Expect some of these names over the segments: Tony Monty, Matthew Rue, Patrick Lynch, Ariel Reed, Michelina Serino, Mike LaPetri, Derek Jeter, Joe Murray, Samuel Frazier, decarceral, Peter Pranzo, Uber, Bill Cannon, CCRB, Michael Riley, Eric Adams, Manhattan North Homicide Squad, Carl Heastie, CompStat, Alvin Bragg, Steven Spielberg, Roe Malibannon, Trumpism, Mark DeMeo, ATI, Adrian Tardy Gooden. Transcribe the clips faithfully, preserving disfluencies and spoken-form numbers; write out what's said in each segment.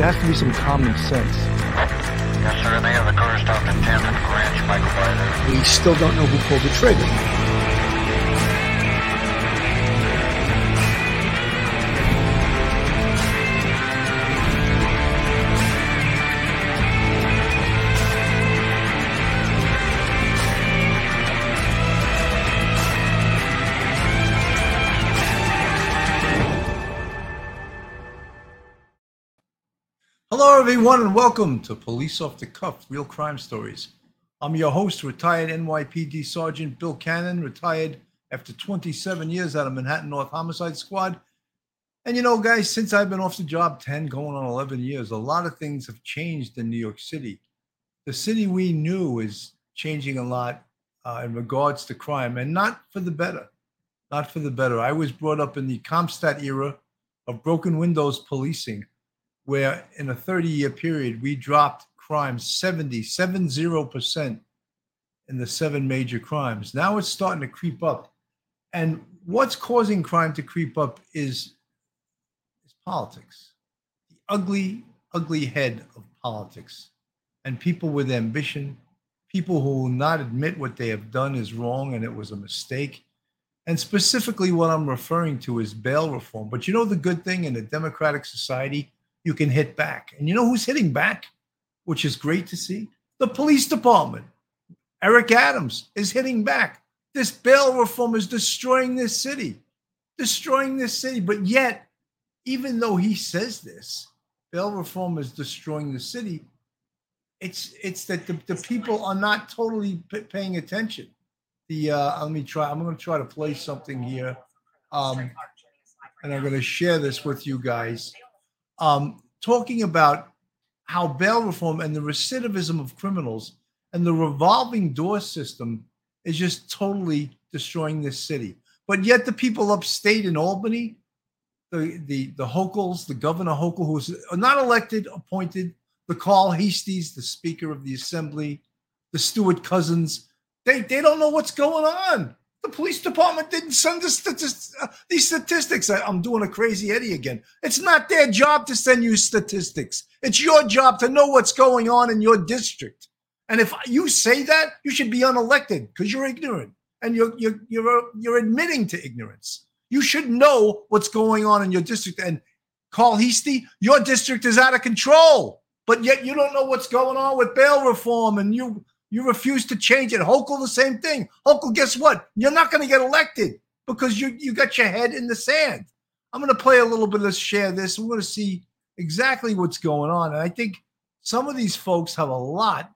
There has to be some common sense. Yes, sir, and they have the car stopped in Tampa Ranch, Michael Byther. We still don't know who pulled the trigger. Hello, everyone, and welcome to Police Off the Cuff, Real Crime Stories. I'm your host, retired N Y P D Sergeant Bill Cannon, retired after twenty-seven years out of Manhattan North Homicide Squad. And you know, guys, since I've been off the job ten, going on eleven years, a lot of things have changed in New York City. The city we knew is changing a lot uh, in regards to crime, and not for the better, not for the better. I was brought up in the CompStat era of broken windows policing, where in a thirty-year period, we dropped crime seventy, seventy percent in the seven major crimes. Now it's starting to creep up. And what's causing crime to creep up is, is politics, the ugly, ugly head of politics, and people with ambition, people who will not admit what they have done is wrong and it was a mistake. And specifically what I'm referring to is bail reform. But you know the good thing in a democratic society? You can hit back. And you know who's hitting back, which is great to see? The police department. Eric Adams is hitting back. This bail reform is destroying this city, destroying this city. But yet, even though he says this, bail reform is destroying the city, it's it's that the, the people are not totally p- paying attention. The uh, let me try. I'm going to try to play something here. Um, and I'm going to share this with you guys. Um, talking about how bail reform and the recidivism of criminals and the revolving door system is just totally destroying this city. But yet the people upstate in Albany, the the the Hochuls, the Governor Hochul, who's not elected, appointed, the Carl Heasties, the Speaker of the Assembly, the Stuart Cousins, they, they don't know what's going on. The police department didn't send the statistics, uh, these statistics. I, I'm doing a crazy Eddie again. It's not their job to send you statistics. It's your job to know what's going on in your district. And if you say that, you should be unelected because you're ignorant and you're, you're, you're, you're admitting to ignorance. You should know what's going on in your district. And Carl Heastie, your district is out of control, but yet you don't know what's going on with bail reform and you... You refuse to change it. Hochul, the same thing. Hochul, guess what? You're not going to get elected because you you got your head in the sand. I'm going to play a little bit of this, share this. We're going to see exactly what's going on. And I think some of these folks have a lot,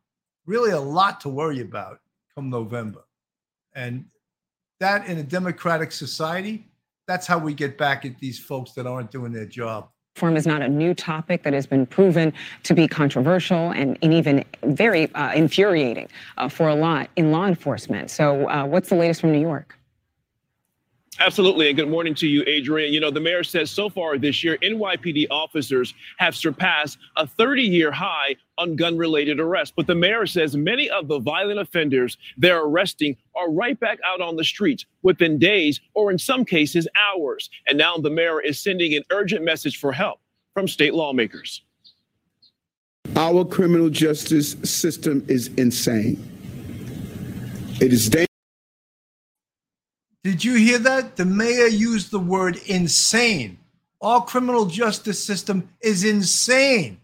really a lot to worry about come November. And that in a democratic society, that's how we get back at these folks that aren't doing their job. Reform is not a new topic that has been proven to be controversial and, and even very uh, infuriating uh, for a lot in law enforcement. So uh, what's the latest from New York? Absolutely. And good morning to you, Adrian. You know, the mayor says so far this year, N Y P D officers have surpassed a thirty-year high on gun-related arrests. But the mayor says many of the violent offenders they're arresting are right back out on the streets within days or in some cases hours. And now the mayor is sending an urgent message for help from state lawmakers. Our criminal justice system is insane. It is dangerous. Did you hear that? The mayor used the word insane. Our criminal justice system is insane.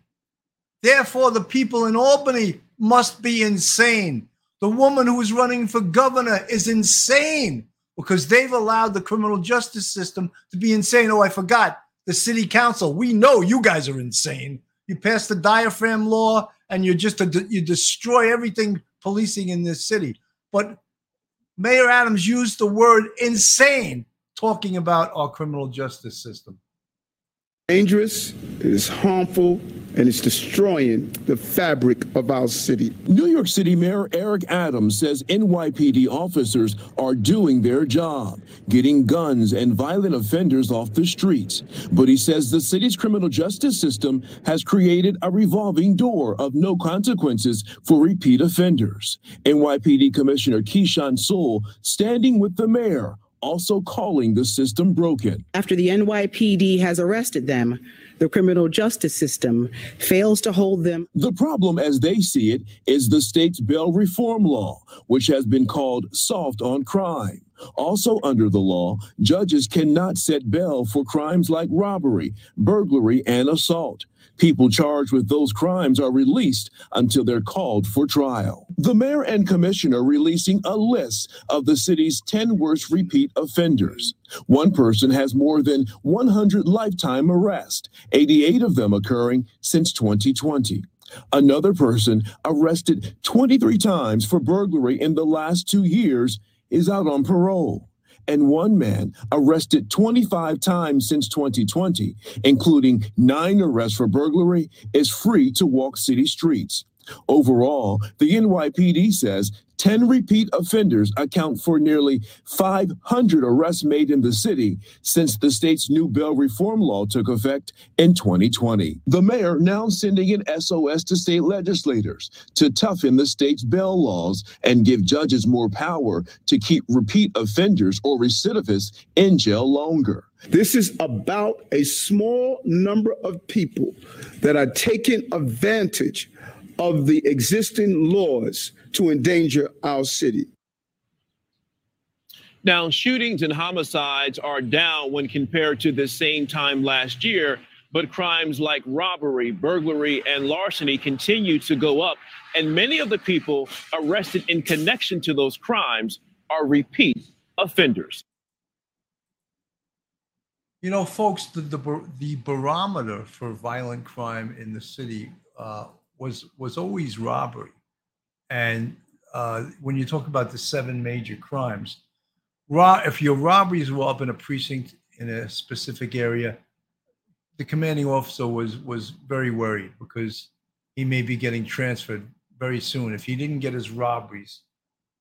Therefore, the people in Albany must be insane. The woman who is running for governor is insane because they've allowed the criminal justice system to be insane. Oh, I forgot. The city council. We know you guys are insane. You passed the diaphragm law and you just you destroy everything policing in this city. But Mayor Adams used the word insane talking about our criminal justice system. Dangerous, it is harmful, and it's destroying the fabric of our city. New York City Mayor Eric Adams says N Y P D officers are doing their job, getting guns and violent offenders off the streets. But he says the city's criminal justice system has created a revolving door of no consequences for repeat offenders. N Y P D Commissioner Keishan Soul, standing with the mayor, also calling the system broken. After the N Y P D has arrested them, the criminal justice system fails to hold them. The problem, as they see it, is the state's bail reform law, which has been called soft on crime. Also under the law, judges cannot set bail for crimes like robbery, burglary, and assault. People charged with those crimes are released until they're called for trial. The mayor and commissioner releasing a list of the city's ten worst repeat offenders. One person has more than one hundred lifetime arrests, eighty-eight of them occurring since twenty twenty. Another person, arrested twenty-three times for burglary in the last two years, is out on parole. And one man, arrested twenty-five times since twenty twenty, including nine arrests for burglary, is free to walk city streets. Overall, the N Y P D says ten repeat offenders account for nearly five hundred arrests made in the city since the state's new bail reform law took effect in twenty twenty. The mayor now sending an S O S to state legislators to toughen the state's bail laws and give judges more power to keep repeat offenders or recidivists in jail longer. This is about a small number of people that are taking advantage of the existing laws to endanger our city. Now, shootings and homicides are down when compared to the same time last year, but crimes like robbery, burglary, and larceny continue to go up, and many of the people arrested in connection to those crimes are repeat offenders. You know, folks, the the, the barometer for violent crime in the city uh, was was always robbery. And uh, when you talk about the seven major crimes, ro- if your robberies were up in a precinct in a specific area, the commanding officer was was very worried because he may be getting transferred very soon if he didn't get his robberies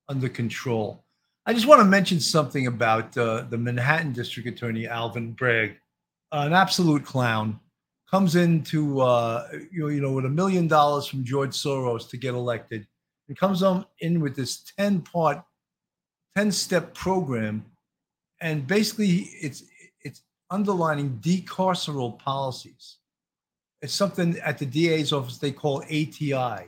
under control. I just want to mention something about uh, the Manhattan District Attorney, Alvin Bragg, uh, an absolute clown, comes into, uh, you, know, you know, with a million dollars from George Soros to get elected. It comes on in with this ten-part, ten-step program, and basically it's it's underlining decarceral policies. It's something at the D A's office they call A T I,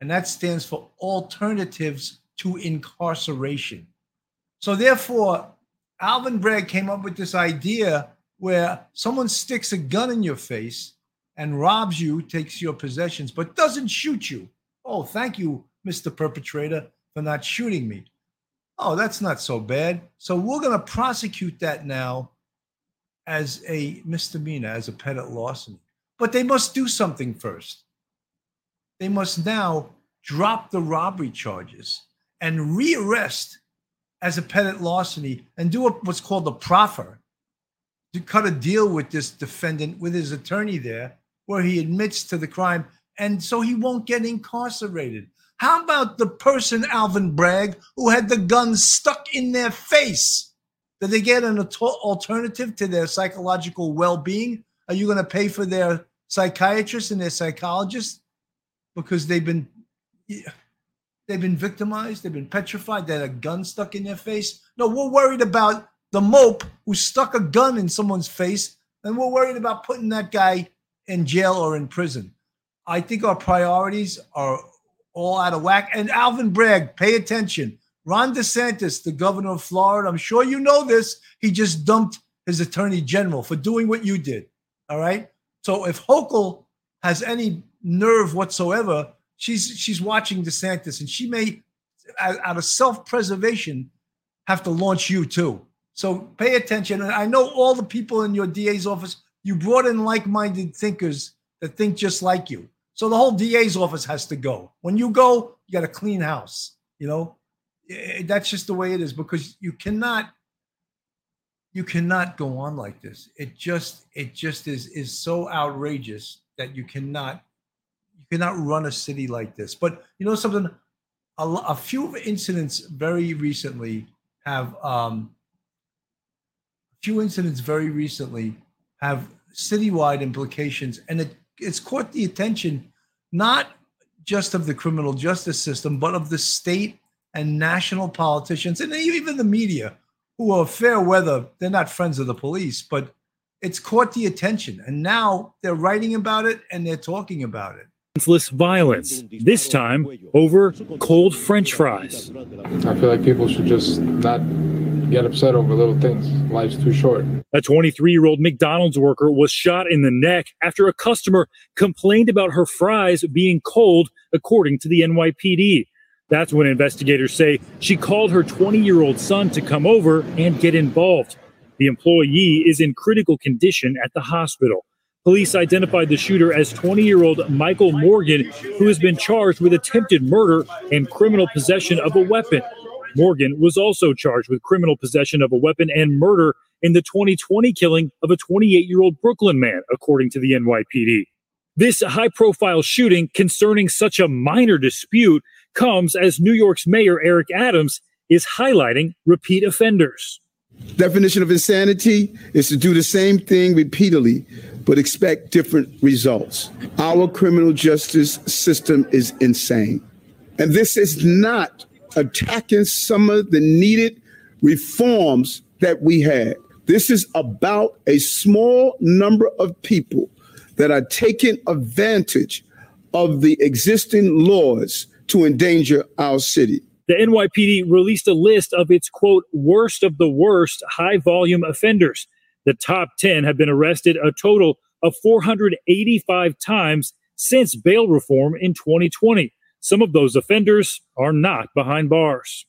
and that stands for Alternatives to Incarceration. So therefore, Alvin Bragg came up with this idea where someone sticks a gun in your face and robs you, takes your possessions, but doesn't shoot you. Oh, thank you, Mister Perpetrator, for not shooting me. Oh, that's not so bad. So we're going to prosecute that now as a misdemeanor, as a petty larceny. But they must do something first. They must now drop the robbery charges and rearrest as a petty larceny and do what's called a proffer, to cut a deal with this defendant, with his attorney there, where he admits to the crime, and so he won't get incarcerated. How about the person, Alvin Bragg, who had the gun stuck in their face? Did they get an alternative to their psychological well-being? Are you going to pay for their psychiatrist and their psychologist because they've been they've been victimized, they've been petrified, they had a gun stuck in their face? No, we're worried about the mope who stuck a gun in someone's face, and we're worried about putting that guy in jail or in prison. I think our priorities are all out of whack. And Alvin Bragg, pay attention. Ron DeSantis, the governor of Florida, I'm sure you know this, he just dumped his attorney general for doing what you did, all right? So if Hochul has any nerve whatsoever, she's she's watching DeSantis, and she may, out of self-preservation, have to launch you too. So pay attention. And I know all the people in your D A's office, you brought in like-minded thinkers that think just like you. So the whole D A's office has to go. When you go, you got a clean house. You know, that's just the way it is, because you cannot, you cannot go on like this. It just, it just is is so outrageous that you cannot, you cannot run a city like this. But you know something, a, a few incidents very recently have, um, a few incidents very recently have citywide implications, and it. It's caught the attention, not just of the criminal justice system, but of the state and national politicians, and even the media, who are fair weather. They're not friends of the police, but it's caught the attention. And now they're writing about it and they're talking about it. Violence, this time over cold French fries. I feel like people should just not get upset over little things. Life's too short. A twenty-three-year-old McDonald's worker was shot in the neck after a customer complained about her fries being cold, according to the N Y P D. That's when investigators say she called her twenty-year-old son to come over and get involved. The employee is in critical condition at the hospital. Police identified the shooter as twenty-year-old Michael Morgan, who has been charged with attempted murder and criminal possession of a weapon. Morgan was also charged with criminal possession of a weapon and murder in the twenty twenty killing of a twenty-eight-year-old Brooklyn man, according to the N Y P D. This high-profile shooting concerning such a minor dispute comes as New York's Mayor Eric Adams is highlighting repeat offenders. Definition of insanity is to do the same thing repeatedly, but expect different results. Our criminal justice system is insane. And this is not attacking some of the needed reforms that we had. This is about a small number of people that are taking advantage of the existing laws to endanger our city. The N Y P D released a list of its, quote, worst of the worst high-volume offenders. The top ten have been arrested a total of four hundred eighty-five times since bail reform in twenty twenty. Some of those offenders are not behind bars.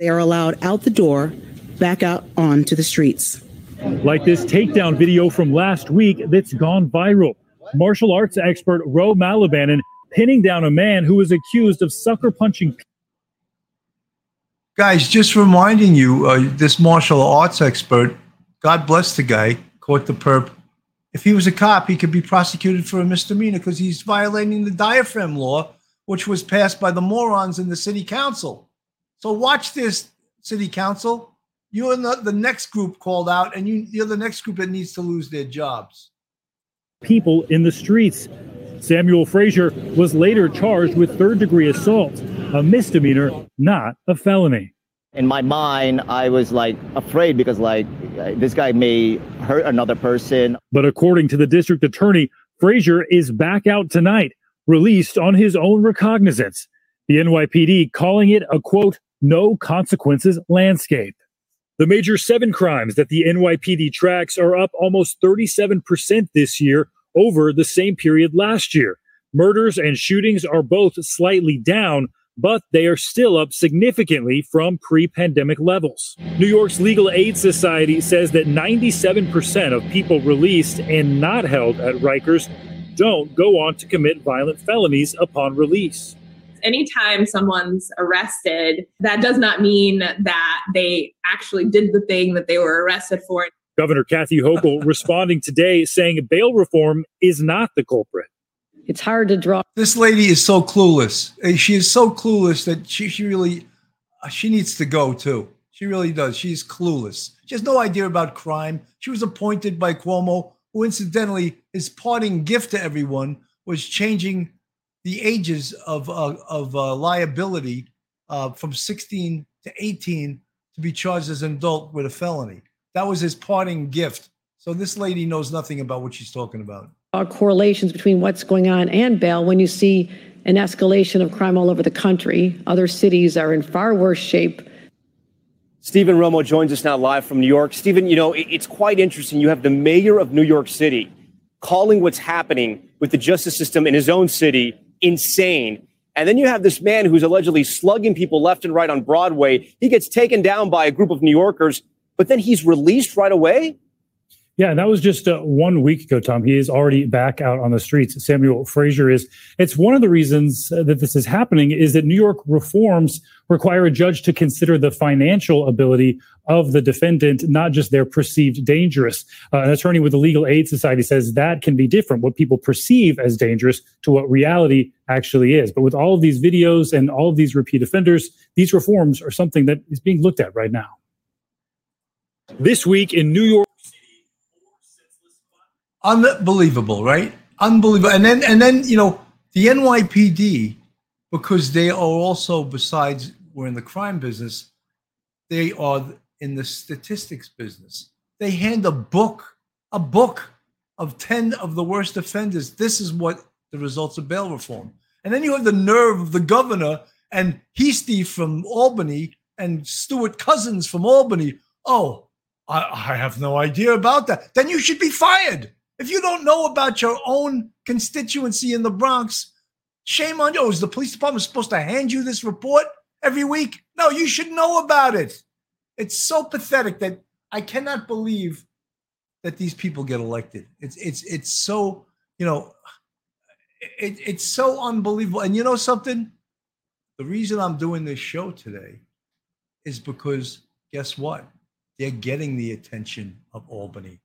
They are allowed out the door, back out onto the streets. Like this takedown video from last week that's gone viral. Martial arts expert Roe Malibannon pinning down a man who was accused of sucker punching. Guys, just reminding you, uh, this martial arts expert, God bless the guy, caught the perp. If he was a cop, he could be prosecuted for a misdemeanor because he's violating the diaphragm law, which was passed by the morons in the city council. So watch this, city council. You're the, the next group called out, and you, you're the next group that needs to lose their jobs. People in the streets. Samuel Frazier was later charged with third-degree assault, a misdemeanor, not a felony. In my mind, I was like afraid because like this guy may hurt another person. But according to the district attorney, Frazier is back out tonight, released on his own recognizance. The N Y P D calling it a, quote, no consequences landscape. The major seven crimes that the N Y P D tracks are up almost thirty-seven percent this year over the same period last year. Murders and shootings are both slightly down, but they are still up significantly from pre-pandemic levels. New York's Legal Aid Society says that ninety-seven percent of people released and not held at Rikers don't go on to commit violent felonies upon release. Anytime someone's arrested, that does not mean that they actually did the thing that they were arrested for. Governor Kathy Hochul responding today saying bail reform is not the culprit. It's hard to draw. This lady is so clueless. She is so clueless that she, she really, she needs to go too. She really does. She's clueless. She has no idea about crime. She was appointed by Cuomo, who incidentally, his parting gift to everyone was changing the ages of, uh, of uh, liability uh, from sixteen to eighteen to be charged as an adult with a felony. That was his parting gift. So this lady knows nothing about what she's talking about. Our correlations between what's going on and bail when you see an escalation of crime all over the country. Other cities are in far worse shape. Stephen Romo joins us now live from New York. Stephen, you know, it's quite interesting. You have the mayor of New York City calling what's happening with the justice system in his own city insane. And then you have this man who's allegedly slugging people left and right on Broadway. He gets taken down by a group of New Yorkers, but then he's released right away? Yeah, and that was just uh, one week ago, Tom. He is already back out on the streets. Samuel Frazier is. It's one of the reasons that this is happening is that New York reforms require a judge to consider the financial ability of the defendant, not just their perceived dangerous. Uh, an attorney with the Legal Aid Society says that can be different, what people perceive as dangerous to what reality actually is. But with all of these videos and all of these repeat offenders, these reforms are something that is being looked at right now. This week in New York City. Unbelievable, right? Unbelievable. And then, and then, you know, the N Y P D, because they are also, besides we're in the crime business, they are in the statistics business. They hand a book a book of ten of the worst offenders. This is what the results of bail reform. And then you have the nerve of the governor and Heastie from Albany and Stuart Cousins from Albany. Oh, I, I have no idea about that. Then you should be fired. If you don't know about your own constituency in the Bronx, shame on you. Oh, is the police department supposed to hand you this report every week? No, you should know about it. It's so pathetic that I cannot believe that these people get elected. It's it's it's so, you know, it, it's so unbelievable. And you know something? The reason I'm doing this show today is because guess what? They're getting the attention of Albany.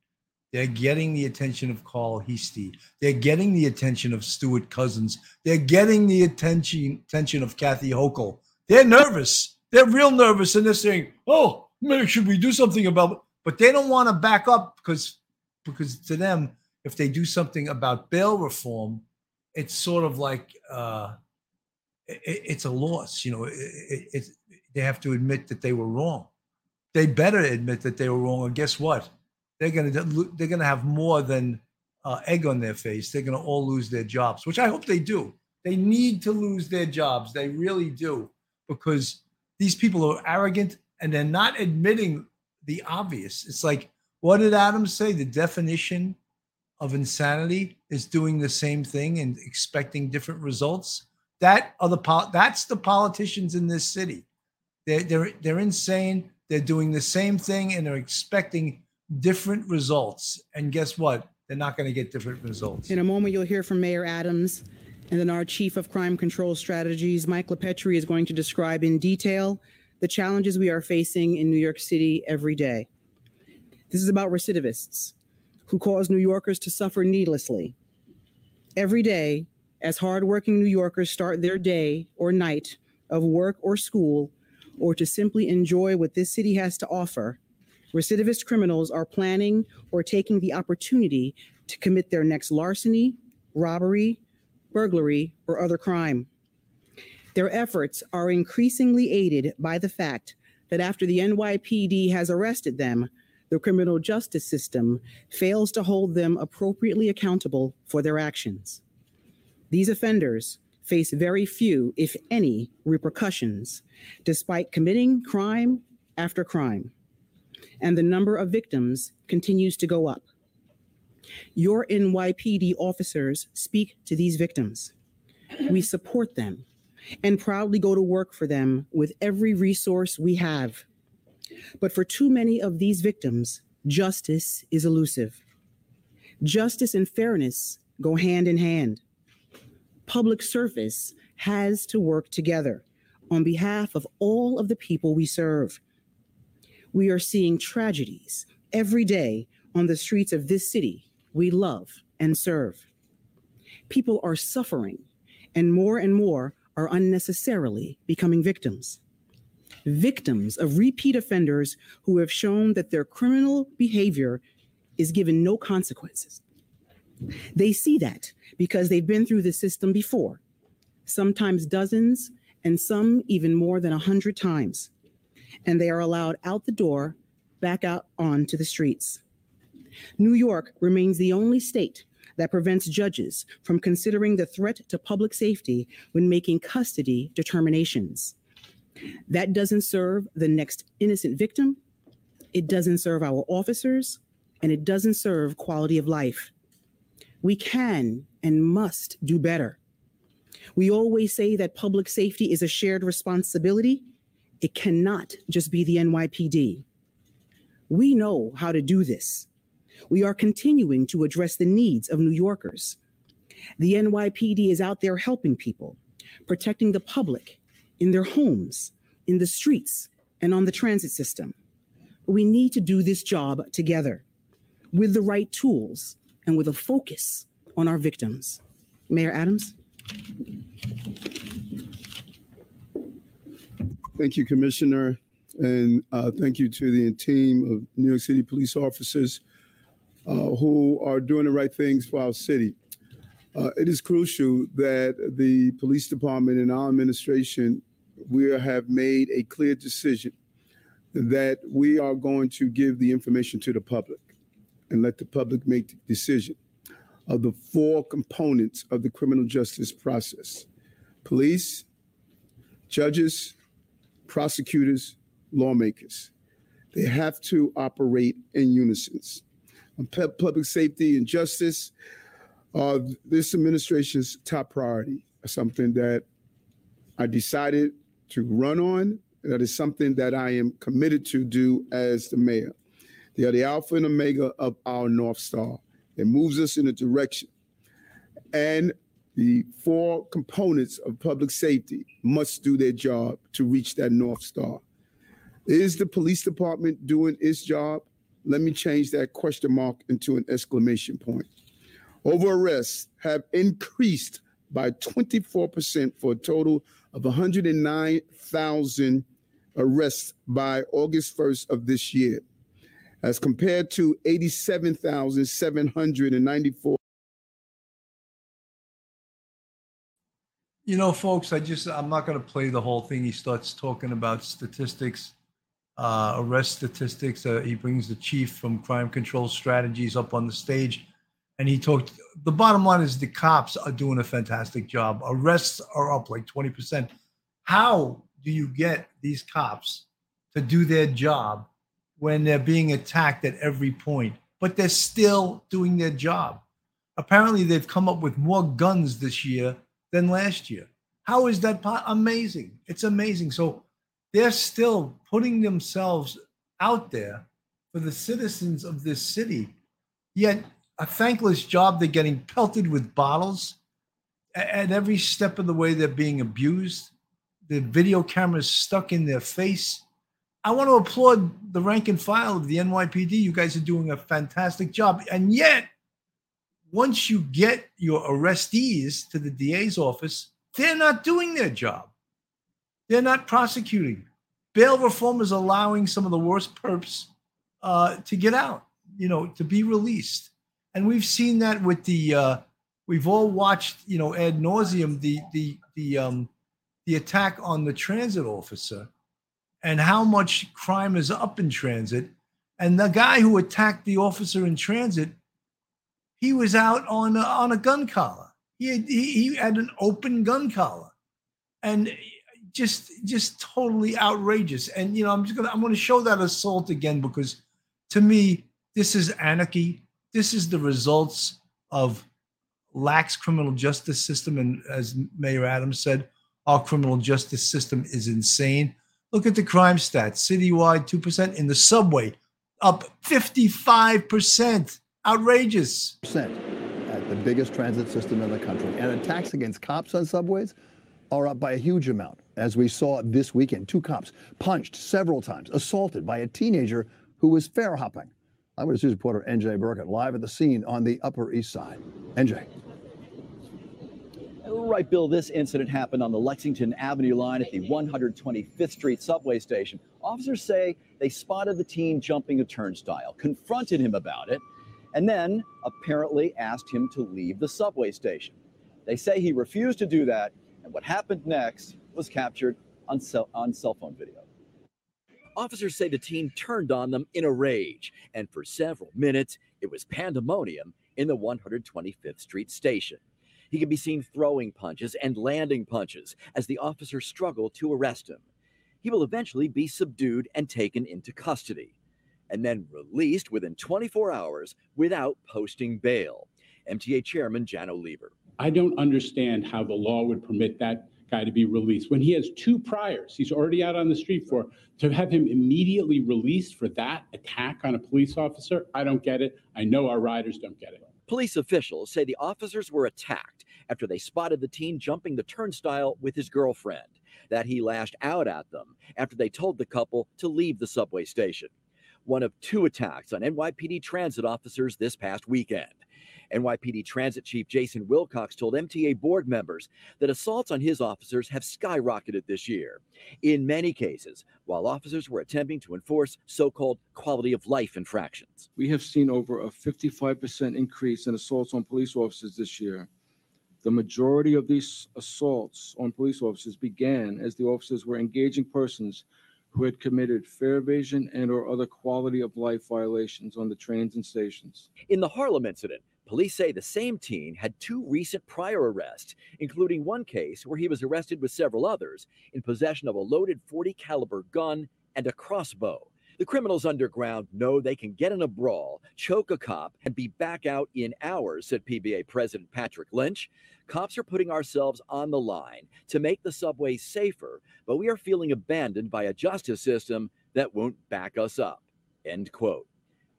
They're getting the attention of Carl Heastie. They're getting the attention of Stuart Cousins. They're getting the attention attention of Kathy Hochul. They're nervous. They're real nervous, and they're saying, "Oh, should we do something about it?" But they don't want to back up because, because to them, if they do something about bail reform, it's sort of like uh, it, it's a loss. You know, it, it, it, they have to admit that they were wrong. They better admit that they were wrong, and guess what? They're going to they're going to have more than uh, egg on their face. They're going to all lose their jobs, which I hope they do. They need to lose their jobs. They really do, because these people are arrogant and they're not admitting the obvious. It's like, what did Adams say? The definition of insanity is doing the same thing and expecting different results. That are the po- that's the politicians in this city. They're, they're, they're insane. They're doing the same thing and they're expecting different results. And guess what? They're not going to get different results. In a moment, you'll hear from Mayor Adams. And then our Chief of Crime Control Strategies, Mike LaPetri, is going to describe in detail the challenges we are facing in New York City every day. This is about recidivists who cause New Yorkers to suffer needlessly. Every day, as hardworking New Yorkers start their day or night of work or school, or to simply enjoy what this city has to offer, recidivist criminals are planning or taking the opportunity to commit their next larceny, robbery, burglary, or other crime. Their efforts are increasingly aided by the fact that after the N Y P D has arrested them, the criminal justice system fails to hold them appropriately accountable for their actions. These offenders face very few, if any, repercussions, despite committing crime after crime. And the number of victims continues to go up. Your N Y P D officers speak to these victims. We support them and proudly go to work for them with every resource we have. But for too many of these victims, justice is elusive. Justice and fairness go hand in hand. Public service has to work together on behalf of all of the people we serve. We are seeing tragedies every day on the streets of this city we love and serve. People are suffering, and more and more are unnecessarily becoming victims. Victims of repeat offenders who have shown that their criminal behavior is given no consequences. They see that because they've been through the system before, sometimes dozens, and some even more than a hundred times. And they are allowed out the door, back out onto the streets. New York remains the only state that prevents judges from considering the threat to public safety when making custody determinations. That doesn't serve the next innocent victim, it doesn't serve our officers, and it doesn't serve quality of life. We can and must do better. We always say that public safety is a shared responsibility. It cannot just be the N Y P D. We know how to do this. We are continuing to address the needs of New Yorkers. The N Y P D is out there helping people, protecting the public in their homes, in the streets, and on the transit system. We need to do this job together with the right tools and with a focus on our victims. Mayor Adams. Thank you, Commissioner. And uh, thank you to the team of New York City police officers Uh, who are doing the right things for our city. Uh, it is crucial that the police department and our administration, we have made a clear decision that we are going to give the information to the public. and let the public make the decision of the four components of the criminal justice process: police, judges, prosecutors, lawmakers. They have to operate in unison. On public safety and justice, uh, this administration's top priority, something that I decided to run on, that is something that I am committed to do as the mayor. They are the alpha and omega of our North Star. It moves us in a direction. And the four components of public safety must do their job to reach that North Star. Is the police department doing its job? Let me change that question mark into an exclamation point. Over arrests have increased by twenty-four percent for a total of one hundred nine thousand arrests by August first of this year, as compared to eighty-seven thousand seven hundred ninety-four. You know, folks, I just, I'm not going to play the whole thing. He starts talking about statistics, uh, arrest statistics. Uh, he brings the chief from Crime Control Strategies up on the stage. And he talked, the bottom line is the cops are doing a fantastic job. Arrests are up like twenty percent. How do you get these cops to do their job when they're being attacked at every point, but they're still doing their job? Apparently, they've come up with more guns this year than last year. How is that po- amazing? It's amazing. So they're still putting themselves out there for the citizens of this city, yet a thankless job. They're getting pelted with bottles. At every step of the way, they're being abused. The video cameras stuck in their face. I want to applaud the rank and file of the N Y P D. You guys are doing a fantastic job. And yet, once you get your arrestees to the D A's office, they're not doing their job. They're not prosecuting. Bail reform is allowing some of the worst perps uh, to get out, you know, to be released. And we've seen that with the, uh, we've all watched, you know, ad nauseum, the the the um, the attack on the transit officer, and how much crime is up in transit. And the guy who attacked the officer in transit, he was out on a, on a gun collar. He had, he, he had an open gun collar, and just just totally outrageous. And you know, I'm just gonna I'm gonna show that assault again, because to me this is anarchy. This is the results of lax criminal justice system. And as Mayor Adams said, our criminal justice system is insane. Look at the crime stats. Citywide, two percent. In the subway, up fifty-five percent. Outrageous. The biggest transit system in the country. And attacks against cops on subways are up by a huge amount. As we saw this weekend, two cops punched several times, assaulted by a teenager who was fare hopping. Eyewitness News reporter N J. Burkett live at the scene on the Upper East Side. N J. Right, Bill, this incident happened on the Lexington Avenue line at the one hundred twenty-fifth Street subway station. Officers say they spotted the teen jumping a turnstile, confronted him about it, and then apparently asked him to leave the subway station. They say he refused to do that, and what happened next was captured on cell, on cell phone video. Officers say the teen turned on them in a rage, and for several minutes, it was pandemonium in the one hundred twenty-fifth Street station. He could be seen throwing punches and landing punches as the officers struggle to arrest him. He will eventually be subdued and taken into custody, and then released within twenty-four hours without posting bail. M T A Chairman Janno Lieber. I don't understand how the law would permit that guy to be released when he has two priors. He's already out on the street for to have him immediately released for that attack on a police officer. I don't get it. I know our riders don't get it. Police officials say the officers were attacked after they spotted the teen jumping the turnstile with his girlfriend, that he lashed out at them after they told the couple to leave the subway station. One of two attacks on N Y P D transit officers this past weekend. N Y P D Transit Chief Jason Wilcox told M T A board members that assaults on his officers have skyrocketed this year, in many cases, while officers were attempting to enforce so-called quality of life infractions. We have seen over a fifty-five percent increase in assaults on police officers this year. The majority of these assaults on police officers began as the officers were engaging persons who had committed fare evasion and or other quality of life violations on the trains and stations. In the Harlem incident, police say the same teen had two recent prior arrests, including one case where he was arrested with several others in possession of a loaded forty caliber gun and a crossbow. The criminals underground know they can get in a brawl, choke a cop, and be back out in hours, said P B A President Patrick Lynch. Cops are putting ourselves on the line to make the subway safer, but we are feeling abandoned by a justice system that won't back us up, end quote.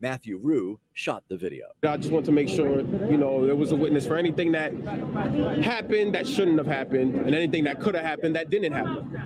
Matthew Rue shot the video. I just want to make sure, you know, there was a witness for anything that happened that shouldn't have happened and anything that could have happened that didn't happen.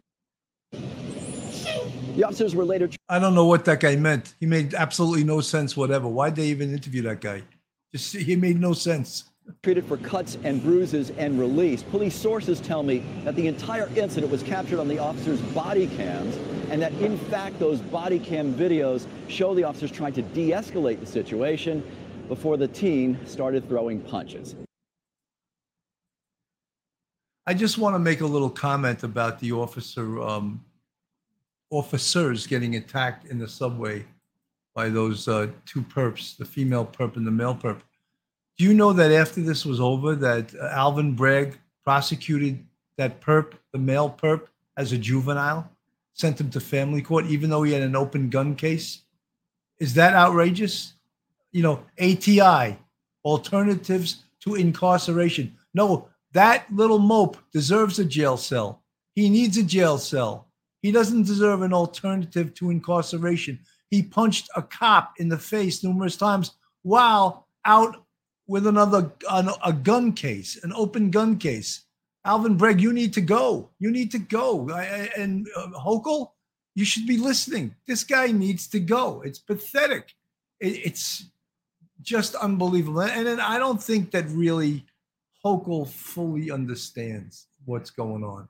The officers were later. I don't know what that guy meant. He made absolutely no sense whatever. Why'd they even interview that guy? Just, he made no sense. Treated for cuts and bruises and released. Police sources tell me that the entire incident was captured on the officers' body cams and that, in fact, those body cam videos show the officers trying to de-escalate the situation before the teen started throwing punches. I just want to make a little comment about the officer... Um, officers getting attacked in the subway by those uh, two perps, the female perp and the male perp. Do you know that after this was over, that uh, Alvin Bragg prosecuted that perp, the male perp, as a juvenile, sent him to family court, even though he had an open gun case? Is that outrageous? You know, A T I, alternatives to incarceration. No, that little mope deserves a jail cell. He needs a jail cell. He doesn't deserve an alternative to incarceration. He punched a cop in the face numerous times while out with another an, a gun case, an open gun case. Alvin Bragg, you need to go. You need to go. And uh, Hochul, you should be listening. This guy needs to go. It's pathetic. It, it's just unbelievable. And then I don't think that really Hochul fully understands what's going on.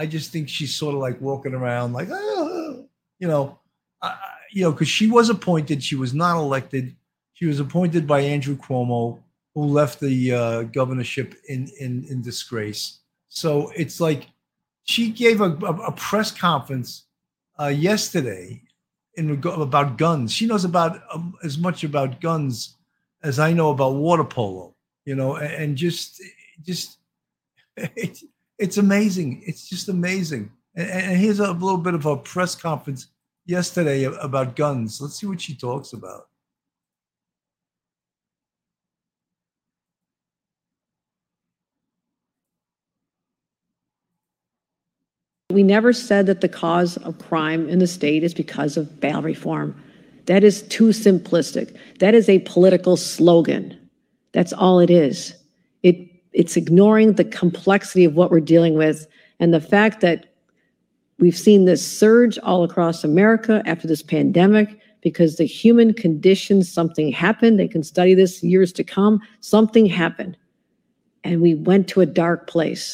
I just think she's sort of like walking around like, ah, you know, uh, you know, because she was appointed. She was not elected. She was appointed by Andrew Cuomo, who left the uh, governorship in, in, in disgrace. So it's like she gave a, a, a press conference uh, yesterday in reg- about guns. She knows about um, as much about guns as I know about water polo, you know, and, and just just. It's amazing. It's just amazing. And, and here's a little bit of a press conference yesterday about guns. Let's see what she talks about. We never said that the cause of crime in the state is because of bail reform. That is too simplistic. That is a political slogan. That's all it is. It It's ignoring the complexity of what we're dealing with and the fact that we've seen this surge all across America after this pandemic because the human condition, something happened. They can study this years to come. Something happened. And we went to a dark place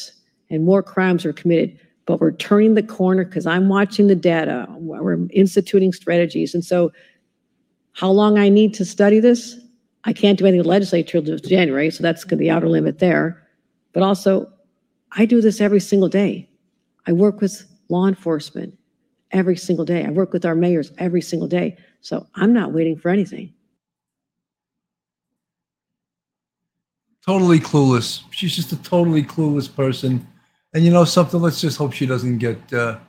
and more crimes were committed. But we're turning the corner because I'm watching the data. We're instituting strategies. And so how long I need to study this? I can't do anything with the legislature until January, so that's the outer limit there. But also, I do this every single day. I work with law enforcement every single day. I work with our mayors every single day. So I'm not waiting for anything. Totally clueless. She's just a totally clueless person. And you know something? Let's just hope she doesn't get uh,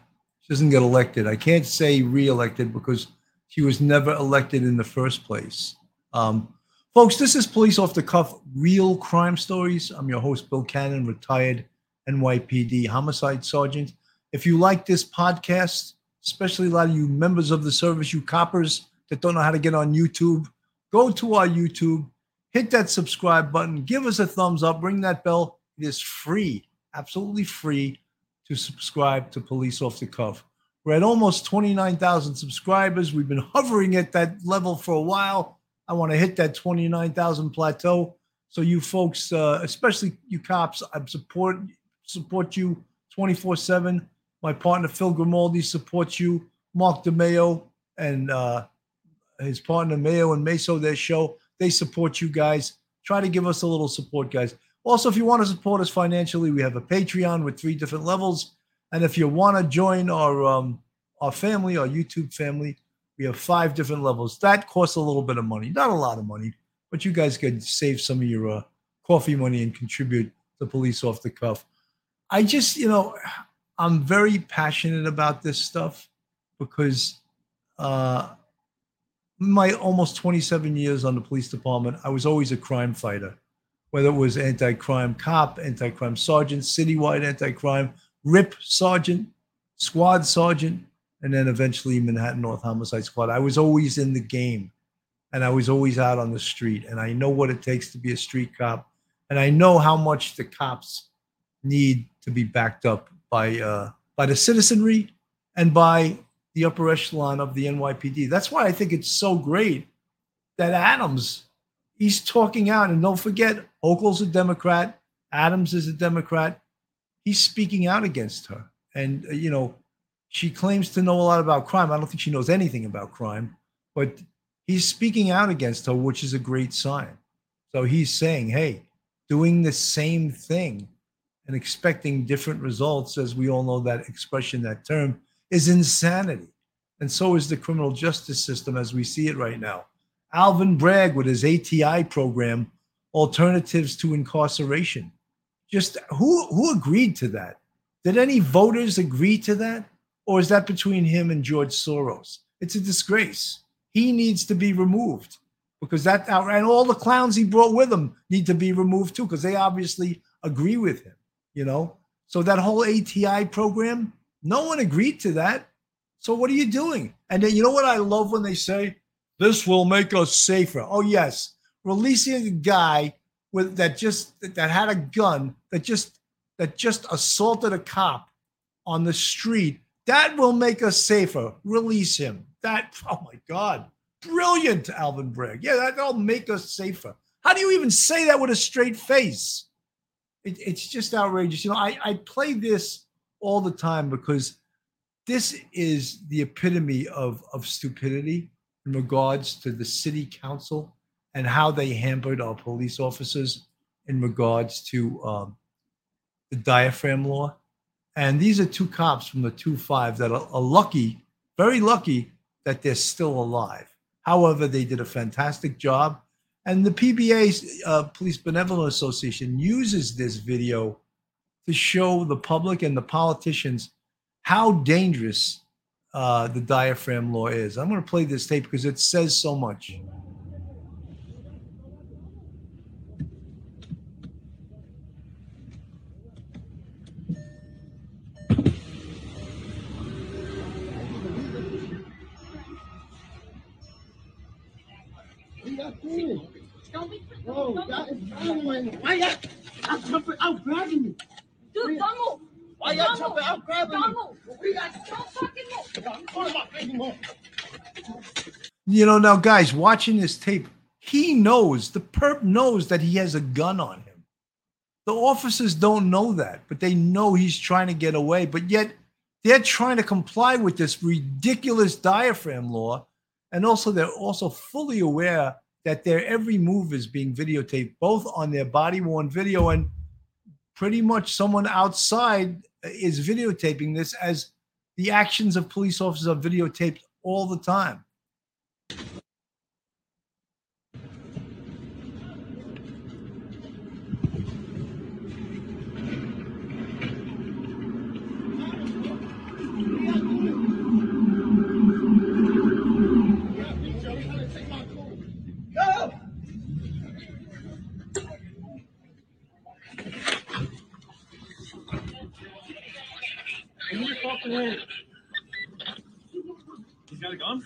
she doesn't get elected. I can't say reelected because she was never elected in the first place. Um, Folks, this is Police Off the Cuff, Real Crime Stories. I'm your host, Bill Cannon, retired N Y P D homicide sergeant. If you like this podcast, especially a lot of you members of the service, you coppers that don't know how to get on YouTube, go to our YouTube, hit that subscribe button, give us a thumbs up, ring that bell. It is free, absolutely free to subscribe to Police Off the Cuff. We're at almost twenty-nine thousand subscribers. We've been hovering at that level for a while. I want to hit that twenty-nine thousand plateau. So you folks, uh, especially you cops, I support support you twenty-four seven. My partner, Phil Grimaldi, supports you. Mark DeMeo and uh, his partner, Mayo and Meso, their show, they support you guys. Try to give us a little support, guys. Also, if you want to support us financially, we have a Patreon with three different levels. And if you want to join our um, our family, our YouTube family. We have five different levels. That costs a little bit of money, not a lot of money, but you guys can save some of your uh, coffee money and contribute to Police Off the Cuff. I just, you know, I'm very passionate about this stuff because uh, my almost twenty-seven years on the police department, I was always a crime fighter, whether it was anti-crime cop, anti-crime sergeant, citywide anti-crime, R I P sergeant, squad sergeant, and then eventually Manhattan North Homicide Squad. I was always in the game, and I was always out on the street, and I know what it takes to be a street cop, and I know how much the cops need to be backed up by uh, by the citizenry and by the upper echelon of the N Y P D. That's why I think it's so great that Adams, he's talking out, and don't forget, Hochul's a Democrat, Adams is a Democrat. He's speaking out against her, and uh, you know, she claims to know a lot about crime. I don't think she knows anything about crime, but he's speaking out against her, which is a great sign. So he's saying, hey, doing the same thing and expecting different results, as we all know that expression, that term, is insanity. And so is the criminal justice system as we see it right now. Alvin Bragg with his A T I program, Alternatives to Incarceration. Just who, who agreed to that? Did any voters agree to that? Or is that between him and George Soros? It's a disgrace. He needs to be removed because that, and all the clowns he brought with him need to be removed too, because they obviously agree with him, you know? So that whole A T I program, no one agreed to that. So what are you doing? And then you know what I love when they say, this will make us safer. Oh yes, releasing a guy with that just, that had a gun, that just, that just assaulted a cop on the street. That will make us safer. Release him. That, oh my God, brilliant, Alvin Bragg. Yeah, that'll make us safer. How do you even say that with a straight face? It, it's just outrageous. You know, I, I play this all the time because this is the epitome of, of stupidity in regards to the city council and how they hampered our police officers in regards to um, the diaphragm law. And these are two cops from the two five that are, are lucky, very lucky, that they're still alive. However, they did a fantastic job. And the P B A, uh, Police Benevolent Association, uses this video to show the public and the politicians how dangerous uh, the diaphragm law is. I'm going to play this tape because it says so much. Don't be no, don't that move. Is violent. Why y'all jumping out grabbing me? Dude, don't move. Why y'all jumping out grabbing me? We got don't fucking move. You know, now guys, watching this tape, he knows, the perp knows that he has a gun on him. The officers don't know that, but they know he's trying to get away. But yet they're trying to comply with this ridiculous diaphragm law. And also, they're also fully aware that their every move is being videotaped, both on their body-worn video and pretty much someone outside is videotaping this, as the actions of police officers are videotaped all the time. He's got a gun?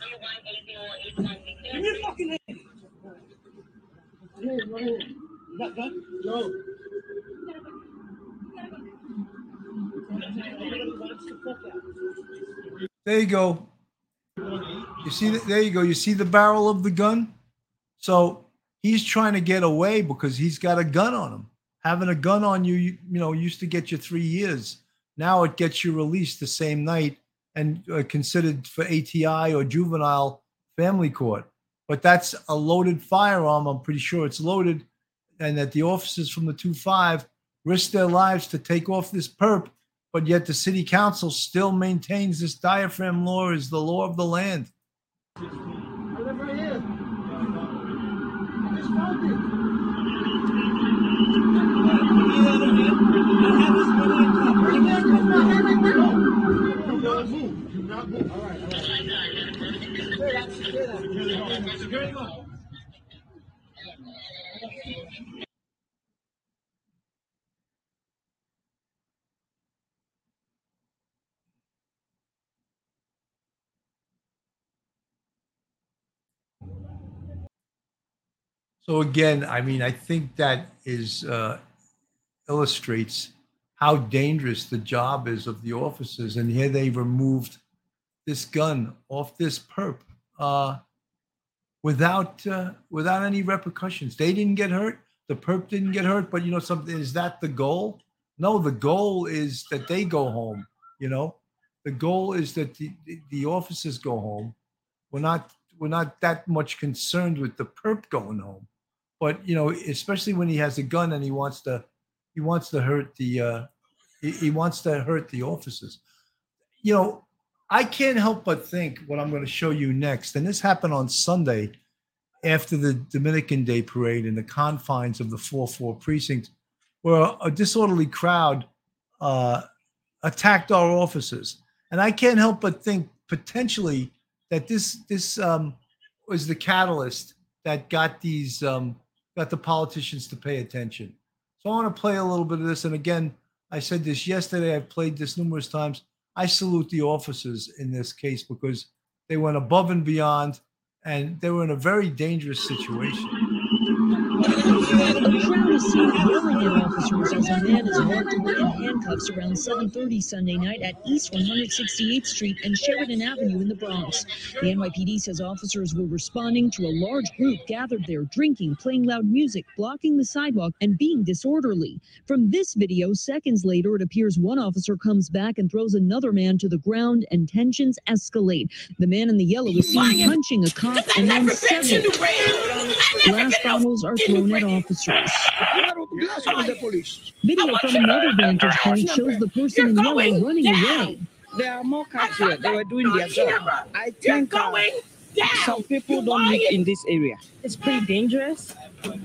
Give me a fucking hand. Come here, right here. You got a gun? No. There you go. You see, the, there you go. You see the barrel of the gun? So he's trying to get away because he's got a gun on him. Having a gun on you, you, you know, used to get you three years. Now it gets you released the same night and uh, considered for A T I or juvenile family court. But that's a loaded firearm. I'm pretty sure it's loaded, and that the officers from the two five risked their lives to take off this perp but yet the city council still maintains this diaphragm law is the law of the land. So again, I mean, I think that is uh, illustrates how dangerous the job is of the officers. And here they removed this gun off this perp uh, without uh, without any repercussions. They didn't get hurt. The perp didn't get hurt. But you know something? Is that the goal? No, the goal is that they go home. You know, the goal is that the, the officers go home. We're not we're not that much concerned with the perp going home. But you know, especially when he has a gun and he wants to. He wants to hurt the uh, he, he wants to hurt the officers. You know, I can't help but think what I'm going to show you next. And this happened on Sunday after the Dominican Day Parade in the confines of the four four precinct, where a, a disorderly crowd uh, attacked our officers. And I can't help but think potentially that this this um, was the catalyst that got these um, got the politicians to pay attention. So I want to play a little bit of this. And again, I said this yesterday. I've played this numerous times. I salute the officers in this case because they went above and beyond, and they were in a very dangerous situation. A crowd is seen yelling at officers as a man is walked away in handcuffs around seven thirty Sunday night at East one hundred sixty-eighth Street and Sheridan Avenue in the Bronx. The N Y P D says officers were responding to a large group gathered there drinking, playing loud music, blocking the sidewalk, and being disorderly. From this video, seconds later, it appears one officer comes back and throws another man to the ground, and tensions escalate. The man in the yellow is seen punching a cop and then several glass bottles are thrown at officers. Video from another vantage point shows the person in yellow running away. There are more cops here. They were doing their job. I think uh, some people don't live in this area. It's pretty dangerous.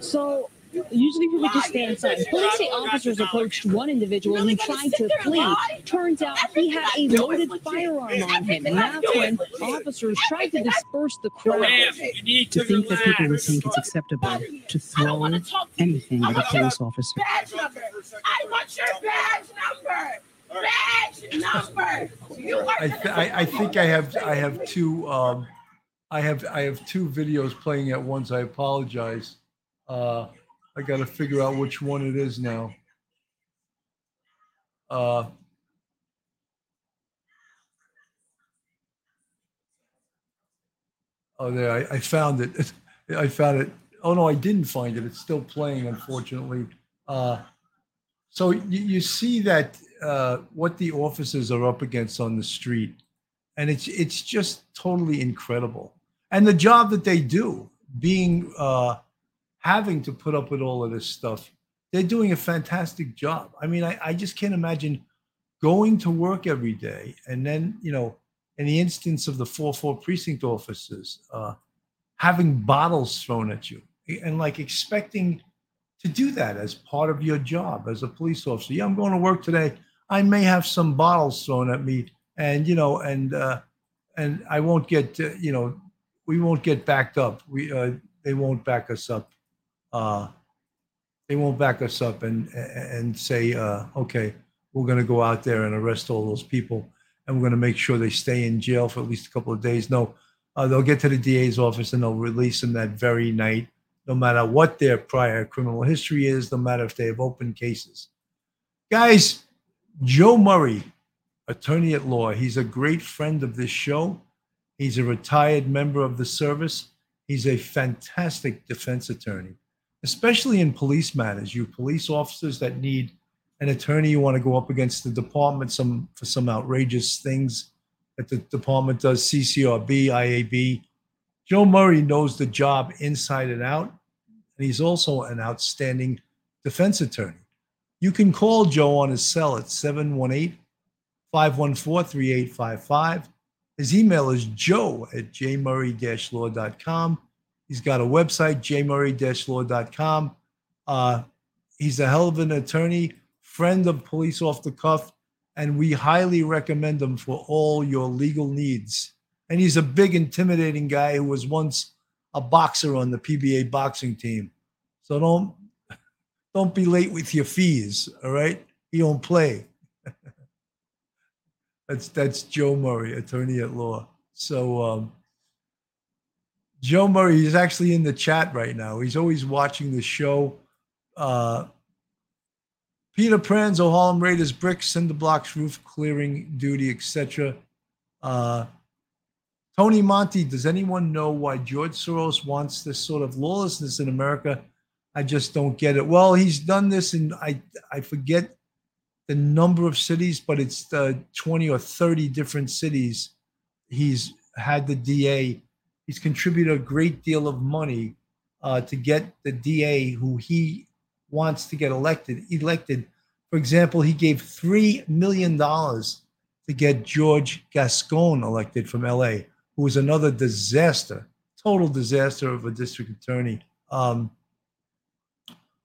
So usually people just stay inside. Police say officers approached one individual who tried to flee. Turns out he had a loaded firearm on him, and that's when officers tried to disperse the crowd. To think that people would think it's acceptable to throw anything at a police officer. I want your badge number. Badge number. I, th- I, I think I have I have two um I have I have two videos playing at once. I apologize. Uh, I got to figure out which one it is now. Uh, oh, there, I, I found it. I found it. Oh, no, I didn't find it. It's still playing, unfortunately. Uh, so you, you see that uh, what the officers are up against on the street, and it's it's just totally incredible. And the job that they do, being... Uh, having to put up with all of this stuff, they're doing a fantastic job. I mean, I, I just can't imagine going to work every day. And then, you know, in the instance of the four four precinct officers, uh, having bottles thrown at you and like expecting to do that as part of your job as a police officer. Yeah, I'm going to work today. I may have some bottles thrown at me and, you know, and uh, and I won't get, uh, you know, we won't get backed up. We uh, they won't back us up. Uh, they won't back us up and and say, uh, okay, we're going to go out there and arrest all those people, and we're going to make sure they stay in jail for at least a couple of days. No, uh, they'll get to the D A's office and they'll release them that very night, no matter what their prior criminal history is, no matter if they have open cases. Guys, Joe Murray, attorney at law, he's a great friend of this show. He's a retired member of the service. He's a fantastic defense attorney, especially in police matters. You police officers that need an attorney, you want to go up against the department some for some outrageous things that the department does, C C R B, I A B. Joe Murray knows the job inside and out, and he's also an outstanding defense attorney. You can call Joe on his cell at five one four, three eight five five. His email is joe at j murray dash law dot com. He's got a website, j murray dash law dot com. Uh, he's a hell of an attorney, friend of Police Off the Cuff, and we highly recommend him for all your legal needs. And he's a big, intimidating guy who was once a boxer on the P B A boxing team. So don't don't be late with your fees, all right? He don't play. That's that's Joe Murray, attorney at law. So um, Joe Murray is actually in the chat right now. He's always watching the show. Uh, Peter Pranzo, Harlem Raiders, bricks, cinder blocks, roof clearing duty, et cetera. Uh, Tony Monty, does anyone know why George Soros wants this sort of lawlessness in America? I just don't get it. Well, he's done this in, I I forget the number of cities, but it's uh, twenty or thirty different cities. He's had the D A. He's contributed a great deal of money uh, to get the D A who he wants to get elected. elected. For example, he gave three million dollars to get George Gascon elected from L A, who was another disaster, total disaster of a district attorney. Um,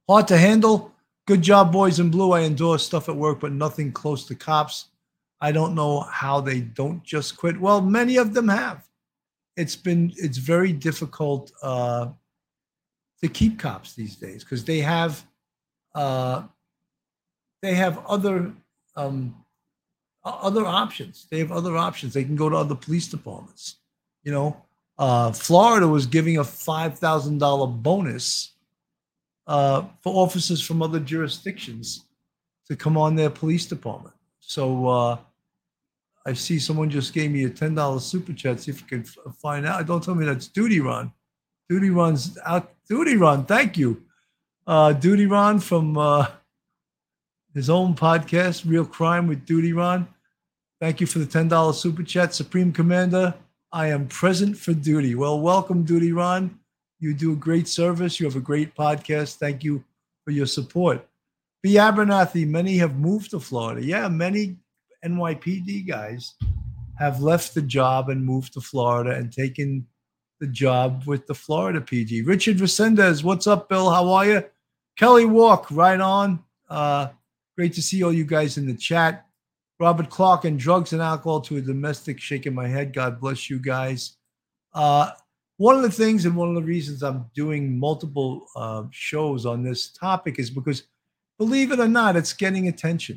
hard to handle. Good job, boys in blue. I endorse stuff at work, but nothing close to cops. I don't know how they don't just quit. Well, many of them have. It's been, it's very difficult uh, to keep cops these days because they have, uh, they have other, um, other options. They have other options. They can go to other police departments. You know, uh, Florida was giving a five thousand dollars bonus Uh, for officers from other jurisdictions to come on their police department. So uh, I see someone just gave me a ten dollars super chat. See if you can f- find out. Don't tell me that's Duty Ron. Duty Ron's out. Duty Ron, thank you. Uh, Duty Ron from uh, his own podcast, Real Crime with Duty Ron. Thank you for the ten dollars super chat. Supreme Commander, I am present for duty. Well, welcome, Duty Ron. You do a great service. You have a great podcast. Thank you for your support. B. Abernathy, many have moved to Florida. Yeah, many N Y P D guys have left the job and moved to Florida and taken the job with the Florida P D. Richard Resendez, what's up, Bill? How are you? Kelly Walk, right on. Uh, great to see all you guys in the chat. Robert Clark, and drugs and alcohol to a domestic, shaking my head. God bless you guys. Uh, One of the things and one of the reasons I'm doing multiple uh, shows on this topic is because, believe it or not, it's getting attention.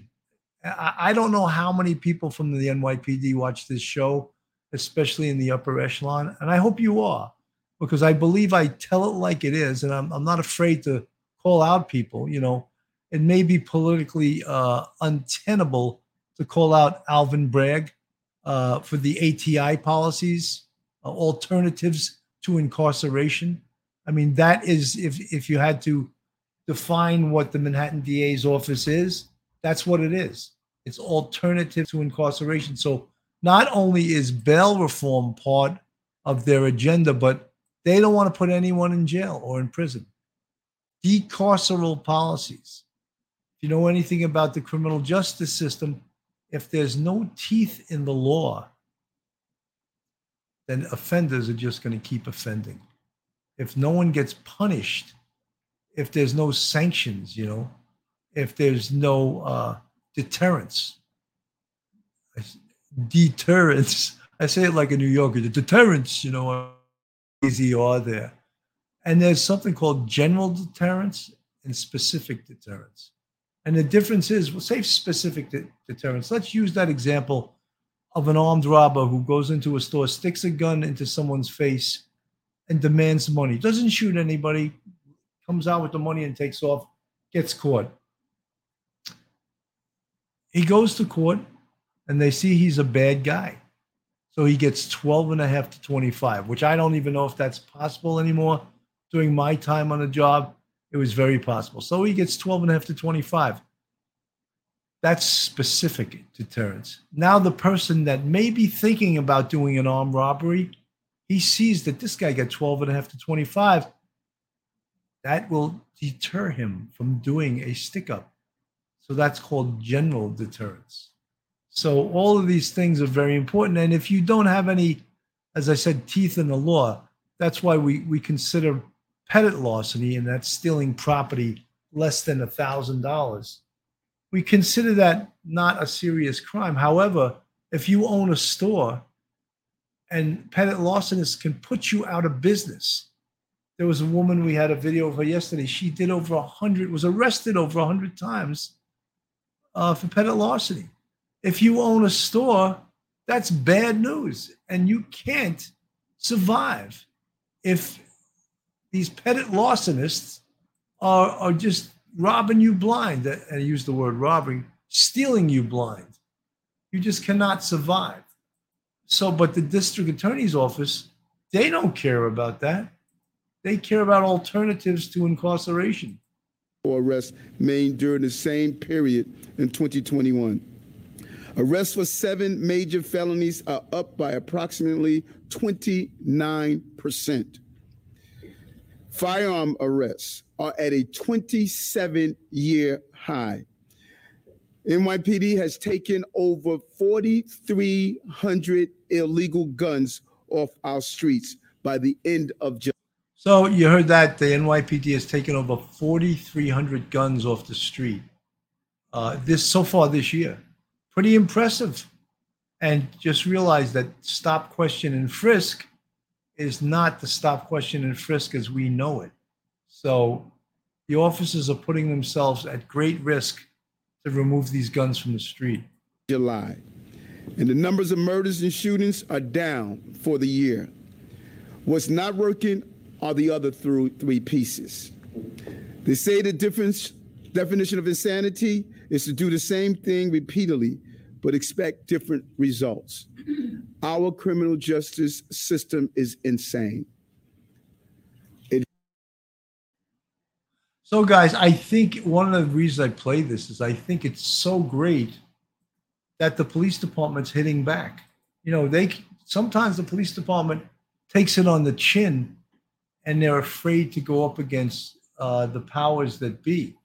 I, I don't know how many people from the N Y P D watch this show, especially in the upper echelon, and I hope you are, because I believe I tell it like it is, and I'm, I'm not afraid to call out people. You know, it may be politically uh, untenable to call out Alvin Bragg uh, for the A T I policies, uh, alternatives to incarceration. I mean, that is, if if you had to define what the Manhattan D A's office is, that's what it is. It's alternative to incarceration. So not only is bail reform part of their agenda, but they don't want to put anyone in jail or in prison. Decarceral policies. If you know anything about the criminal justice system, if there's no teeth in the law, then offenders are just going to keep offending. If no one gets punished, if there's no sanctions, you know, if there's no uh, deterrence, deterrence, I say it like a New Yorker, the deterrence, you know, how easy are there. And there's something called general deterrence and specific deterrence. And the difference is, well, say specific de- deterrence. Let's use that example of an armed robber who goes into a store, sticks a gun into someone's face and demands money, doesn't shoot anybody, comes out with the money and takes off, gets caught. He goes to court and they see he's a bad guy. So he gets twelve and a half to twenty-five, which I don't even know if that's possible anymore. During my time on the job, it was very possible. So he gets twelve and a half to twenty-five. That's specific deterrence. Now the person that may be thinking about doing an armed robbery, he sees that this guy got twelve and a half to twenty-five. That will deter him from doing a stick up. So that's called general deterrence. So all of these things are very important. And if you don't have any, as I said, teeth in the law, that's why we, we consider petty larceny, and that's stealing property less than one thousand dollars. We consider that not a serious crime. However, if you own a store and petty larcenists can put you out of business. There was a woman, we had a video of her yesterday. She did over one hundred, was arrested over one hundred times uh, for petty larceny. If you own a store, that's bad news. And you can't survive if these petty larcenists are, are just robbing you blind. And I use the word robbery, stealing you blind. You just cannot survive. So, but the district attorney's office, they don't care about that. They care about alternatives to incarceration. Or arrests made during the same period in twenty twenty-one. Arrests for seven major felonies are up by approximately twenty-nine percent. Firearm arrests are at a twenty-seven year high. N Y P D has taken over four thousand three hundred illegal guns off our streets by the end of July. So you heard that the N Y P D has taken over four thousand three hundred guns off the street uh, this so far this year. Pretty impressive. And just realize that stop, question, and frisk is not the stop, question, and frisk as we know it. So the officers are putting themselves at great risk to remove these guns from the street. July. And the numbers of murders and shootings are down for the year. What's not working are the other three, three pieces. They say the difference definition of insanity is to do the same thing repeatedly, but expect different results. Our criminal justice system is insane. So, guys, I think one of the reasons I play this is I think it's so great that the police department's hitting back. You know, they sometimes the police department takes it on the chin, and they're afraid to go up against uh, the powers that be.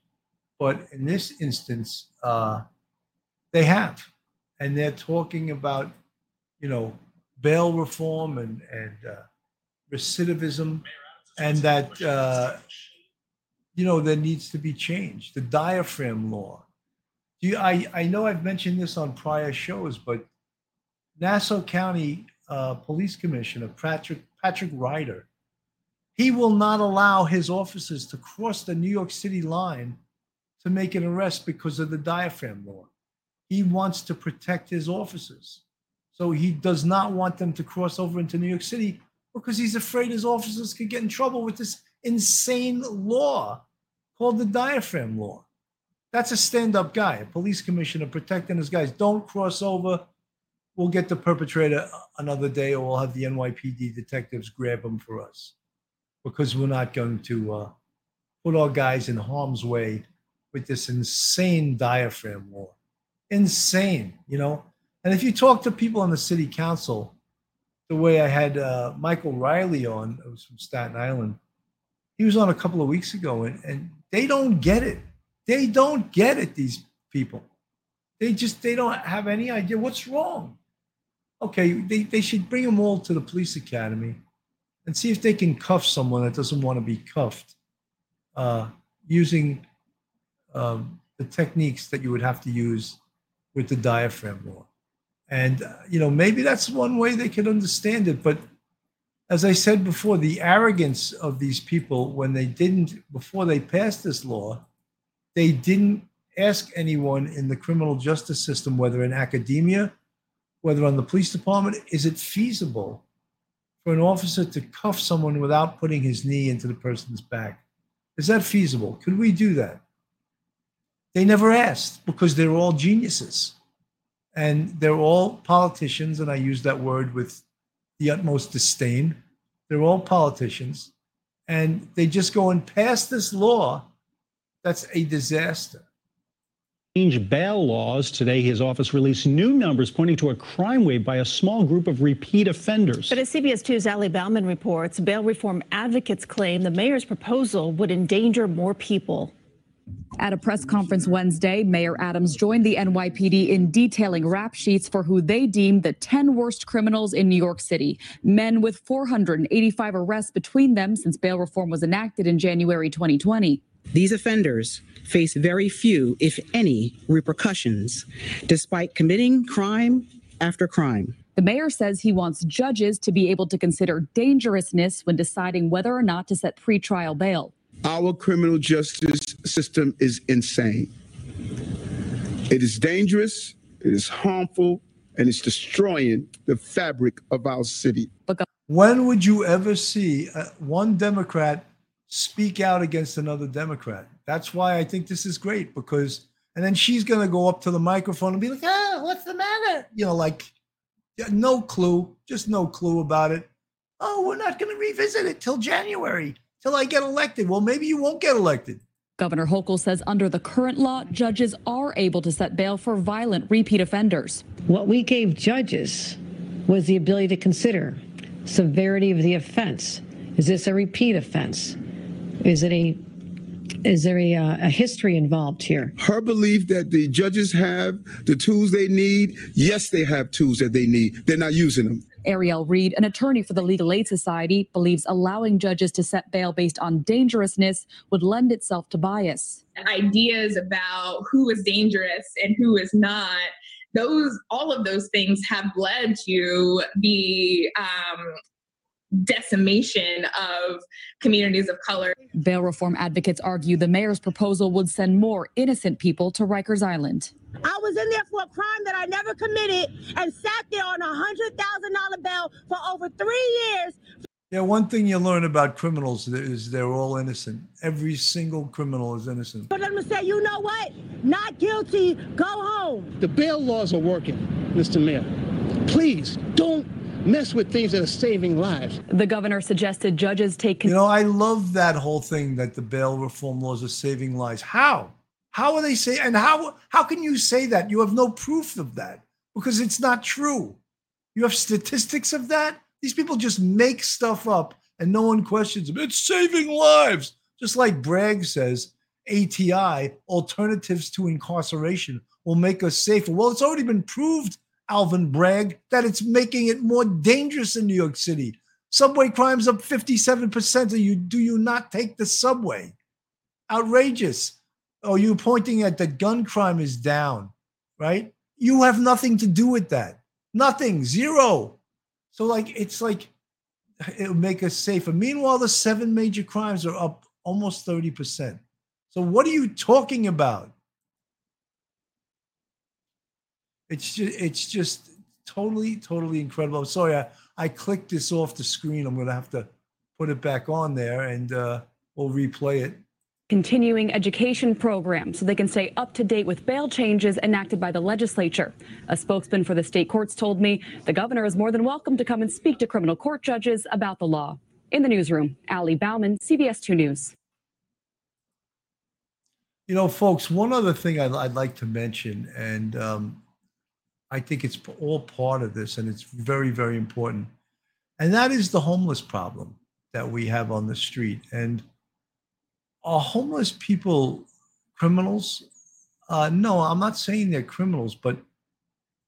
But in this instance, uh, they have, and they're talking about, you know, bail reform and and uh, recidivism, and that. Uh, You know, there needs to be change. The diaphragm law. Do you, I, I know I've mentioned this on prior shows, but Nassau County uh, Police Commissioner Patrick Patrick Ryder, he will not allow his officers to cross the New York City line to make an arrest because of the diaphragm law. He wants to protect his officers. So he does not want them to cross over into New York City because he's afraid his officers could get in trouble with this insane law called the diaphragm law. That's a stand-up guy, a police commissioner protecting his guys. Don't cross over. We'll get the perpetrator another day, or we'll have the N Y P D detectives grab him for us, because we're not going to uh, put our guys in harm's way with this insane diaphragm law. Insane, you know? And if you talk to people on the city council, the way I had uh, Michael Riley on, who was from Staten Island, he was on a couple of weeks ago, and, and they don't get it. They don't get it, these people. They just, they don't have any idea what's wrong. Okay, they, they should bring them all to the police academy and see if they can cuff someone that doesn't want to be cuffed uh, using um, the techniques that you would have to use with the diaphragm law. And, uh, you know, maybe that's one way they could understand it, but as I said before, the arrogance of these people when they didn't, before they passed this law, they didn't ask anyone in the criminal justice system, whether in academia, whether on the police department, is it feasible for an officer to cuff someone without putting his knee into the person's back? Is that feasible? Could we do that? They never asked because they're all geniuses and they're all politicians, and I use that word with the utmost disdain. They're all politicians, and they just go and pass this law. That's a disaster. Change bail laws. Today, his office released new numbers pointing to a crime wave by a small group of repeat offenders. But as C B S two's Ali Bauman reports, bail reform advocates claim the mayor's proposal would endanger more people. At a press conference Wednesday, Mayor Adams joined the N Y P D in detailing rap sheets for who they deem the ten worst criminals in New York City, men with four hundred eighty-five arrests between them since bail reform was enacted in January twenty twenty. These offenders face very few, if any, repercussions, despite committing crime after crime. The mayor says he wants judges to be able to consider dangerousness when deciding whether or not to set pretrial bail. Our criminal justice system is insane. It is dangerous, it is harmful, and it's destroying the fabric of our city. When would you ever see uh, one Democrat speak out against another Democrat? That's why I think this is great, because, and then she's going to go up to the microphone and be like, ah, what's the matter? You know, like, yeah, no clue, just no clue about it. Oh, we're not going to revisit it till January. Till I get elected. Well, maybe you won't get elected. Governor Hochul says under the current law, judges are able to set bail for violent repeat offenders. What we gave judges was the ability to consider severity of the offense. Is this a repeat offense? Is it a is there a, uh, a history involved here? Her belief that the judges have the tools they need. Yes, they have tools that they need. They're not using them. Ariel Reed, an attorney for the Legal Aid Society, believes allowing judges to set bail based on dangerousness would lend itself to bias. Ideas about who is dangerous and who is not, those, all of those things have led to the um, decimation of communities of color. Bail reform advocates argue the mayor's proposal would send more innocent people to Rikers Island. I was in there for a crime that I never committed and sat there on a one hundred thousand dollars bail for over three years. Yeah, one thing you learn about criminals is they're all innocent. Every single criminal is innocent. But let me say, you know what? Not guilty, go home. The bail laws are working, Mister Mayor. Please don't mess with things that are saving lives. The governor suggested judges take... You know, I love that whole thing that the bail reform laws are saving lives. How? How are they saying, and how how can you say that? You have no proof of that because it's not true. You have statistics of that? These people just make stuff up and no one questions them. It's saving lives. Just like Bragg says, A T I, alternatives to incarceration, will make us safer. Well, it's already been proved, Alvin Bragg, that it's making it more dangerous in New York City. Subway crime's up fifty-seven percent. Do you, do you not take the subway? Outrageous. Oh, you're pointing at that gun crime is down, right? You have nothing to do with that. Nothing. Zero. So, like, it's like it'll make us safer. Meanwhile, the seven major crimes are up almost thirty percent. So what are you talking about? It's just, it's just totally, totally incredible. I'm sorry, I, I clicked this off the screen. I'm going to have to put it back on there and uh, we'll replay it. Continuing education program so they can stay up to date with bail changes enacted by the legislature. A spokesman for the state courts told me the governor is more than welcome to come and speak to criminal court judges about the law. In the newsroom, Ali Bauman, C B S two News. You know, folks, one other thing I'd, I'd like to mention, and um, I think it's all part of this, and it's very, very important, and that is the homeless problem that we have on the street. And are homeless people criminals? Uh, no, I'm not saying they're criminals, but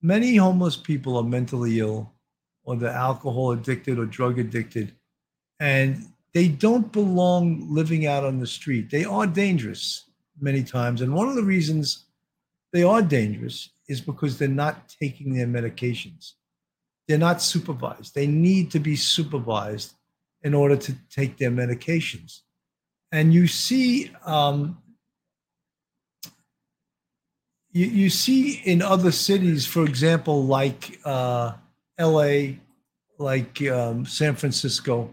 many homeless people are mentally ill or they're alcohol addicted or drug addicted, and they don't belong living out on the street. They are dangerous many times. And one of the reasons they are dangerous is because they're not taking their medications. They're not supervised. They need to be supervised in order to take their medications. And you see, um, you, you see in other cities, for example, like uh, L A, like um, San Francisco,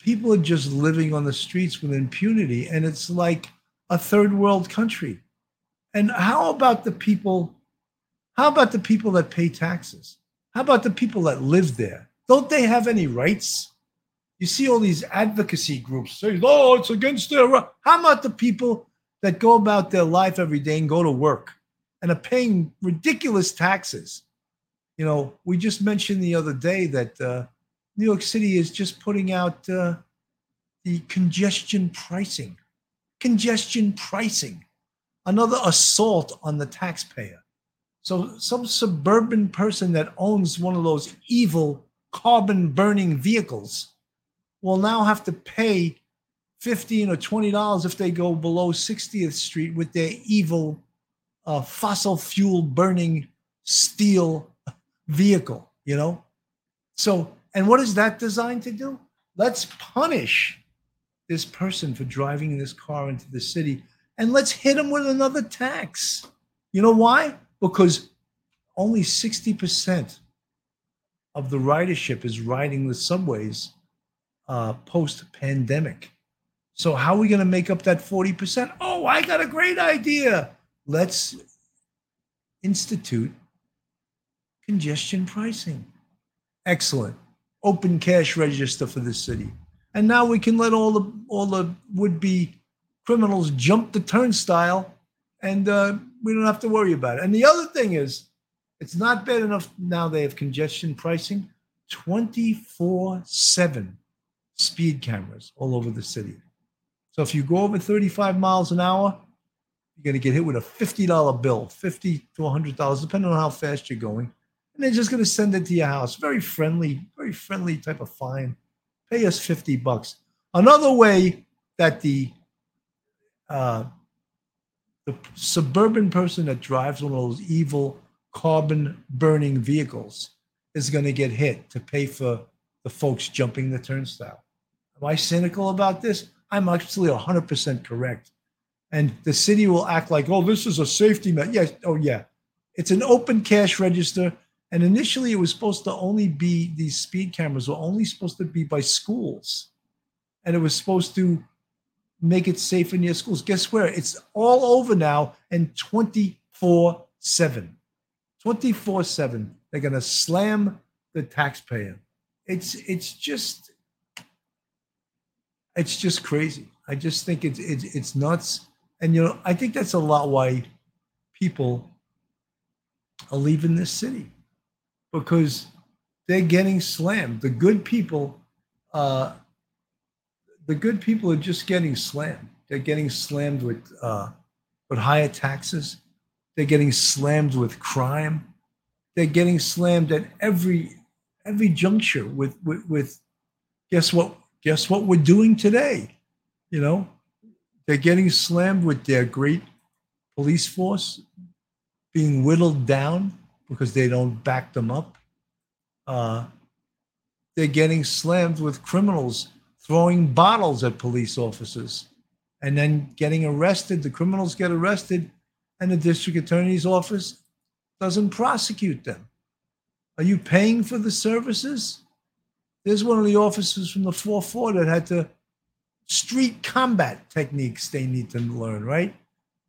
people are just living on the streets with impunity, and it's like a third world country. And how about the people? How about the people that pay taxes? How about the people that live there? Don't they have any rights? You see all these advocacy groups say, oh, it's against their rights. How about the people that go about their life every day and go to work and are paying ridiculous taxes? You know, we just mentioned the other day that uh, New York City is just putting out uh, the congestion pricing. Congestion pricing. another assault on the taxpayer. So some suburban person that owns one of those evil carbon-burning vehicles will now have to pay fifteen or twenty dollars if they go below sixtieth street with their evil uh, fossil fuel-burning steel vehicle, you know? So, and what is that designed to do? Let's punish this person for driving this car into the city, and let's hit them with another tax. You know why? Because only sixty percent of the ridership is riding the subways uh, post-pandemic. So how are we going to make up that forty percent? Oh, I got a great idea. Let's institute congestion pricing. Excellent. Open cash register for the city. And now we can let all the all the would-be criminals jump the turnstile, and uh, we don't have to worry about it. And the other thing is, it's not bad enough now they have congestion pricing, twenty-four seven speed cameras all over the city. So if you go over thirty-five miles an hour, you're going to get hit with a fifty dollar bill, fifty to one hundred dollars, depending on how fast you're going. And they're just going to send it to your house. Very friendly, very friendly type of fine. Pay us fifty bucks. Another way that the uh, the suburban person that drives one of those evil carbon-burning vehicles is going to get hit to pay for the folks jumping the turnstile. Am I cynical about this? I'm actually one hundred percent correct. And the city will act like, oh, this is a safety measure. Yes, oh, yeah. It's an open cash register. And initially, it was supposed to only be, these speed cameras were only supposed to be by schools. And it was supposed to make it safer near schools. Guess where? It's all over now, and twenty-four seven. twenty-four seven. They're going to slam the taxpayer. It's it's just it's just crazy. I just think it's it's, it's nuts. And, you know, I think that's a lot why people are leaving this city, because they're getting slammed. The good people, uh, the good people are just getting slammed. They're getting slammed with uh, with higher taxes. They're getting slammed with crime. They're getting slammed at every every juncture with with, with guess what guess what we're doing today. You know, they're getting slammed with their great police force being whittled down because they don't back them up. Uh, they're getting slammed with criminals throwing bottles at police officers and then getting arrested. The criminals get arrested, and the district attorney's office doesn't prosecute them. Are you paying for the services? There's one of the officers from the four four that had to street combat techniques they need to learn, right?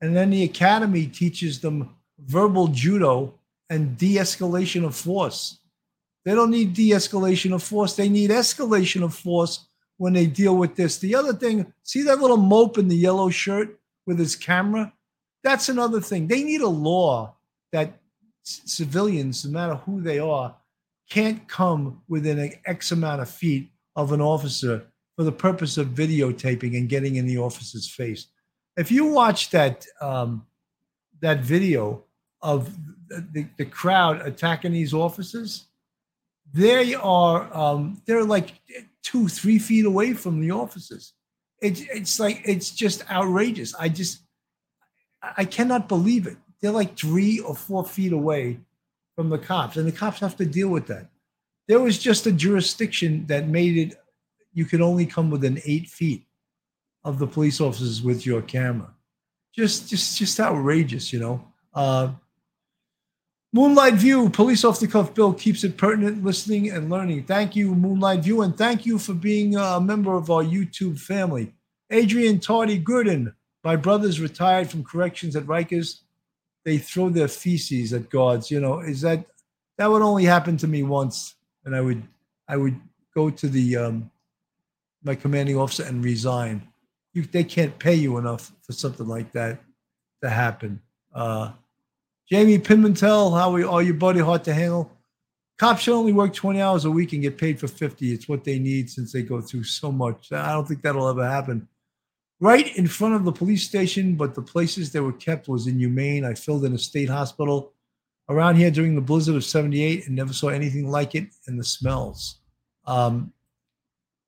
And then the academy teaches them verbal judo and de-escalation of force. They don't need de-escalation of force. They need escalation of force when they deal with this. The other thing, see that little mope in the yellow shirt with his camera? That's another thing. They need a law that c- civilians, no matter who they are, can't come within an X amount of feet of an officer for the purpose of videotaping and getting in the officer's face. If you watch that um, that video of the, the crowd attacking these officers, they are um, they're like two, three feet away from the officers. It's it's like it's just outrageous. I just. I cannot believe it. They're like three or four feet away from the cops, and the cops have to deal with that. There was just a jurisdiction that made it, you could only come within eight feet of the police officers with your camera. Just just, just outrageous, you know. Uh, Moonlight View, Police Off the Cuff Bill keeps it pertinent, listening and learning. Thank you, Moonlight View, and thank you for being a member of our YouTube family. Adrian Tardy Gooden. My brothers retired from corrections at Rikers. They throw their feces at guards. You know, is that that would only happen to me once, and I would I would go to the um, my commanding officer and resign. You, they can't pay you enough for something like that to happen. Uh, Jamie Pimentel, how are you, buddy? Hard to handle. Cops should only work twenty hours a week and get paid for fifty. It's what they need since they go through so much. I don't think that'll ever happen. right in front of the police station, but the places they were kept was inhumane. I filled in a state hospital around here during the blizzard of seventy-eight and never saw anything like it, and the smells. Um,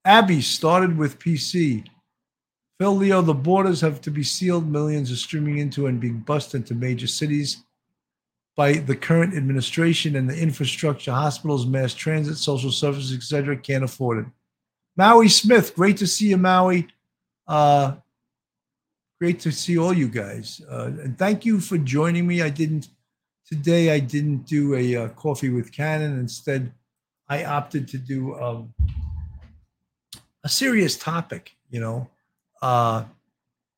Abby started with P C. Phil Leo, the borders have to be sealed. Millions are streaming into and being bussed into major cities by the current administration, and the infrastructure, hospitals, mass transit, social services, et cetera, can't afford it. Maui Smith, great to see you, Maui. Uh, great to see all you guys. Uh, and thank you for joining me. I didn't, today I didn't do a uh, coffee with Cannon. Instead, I opted to do um, a serious topic, you know. Uh,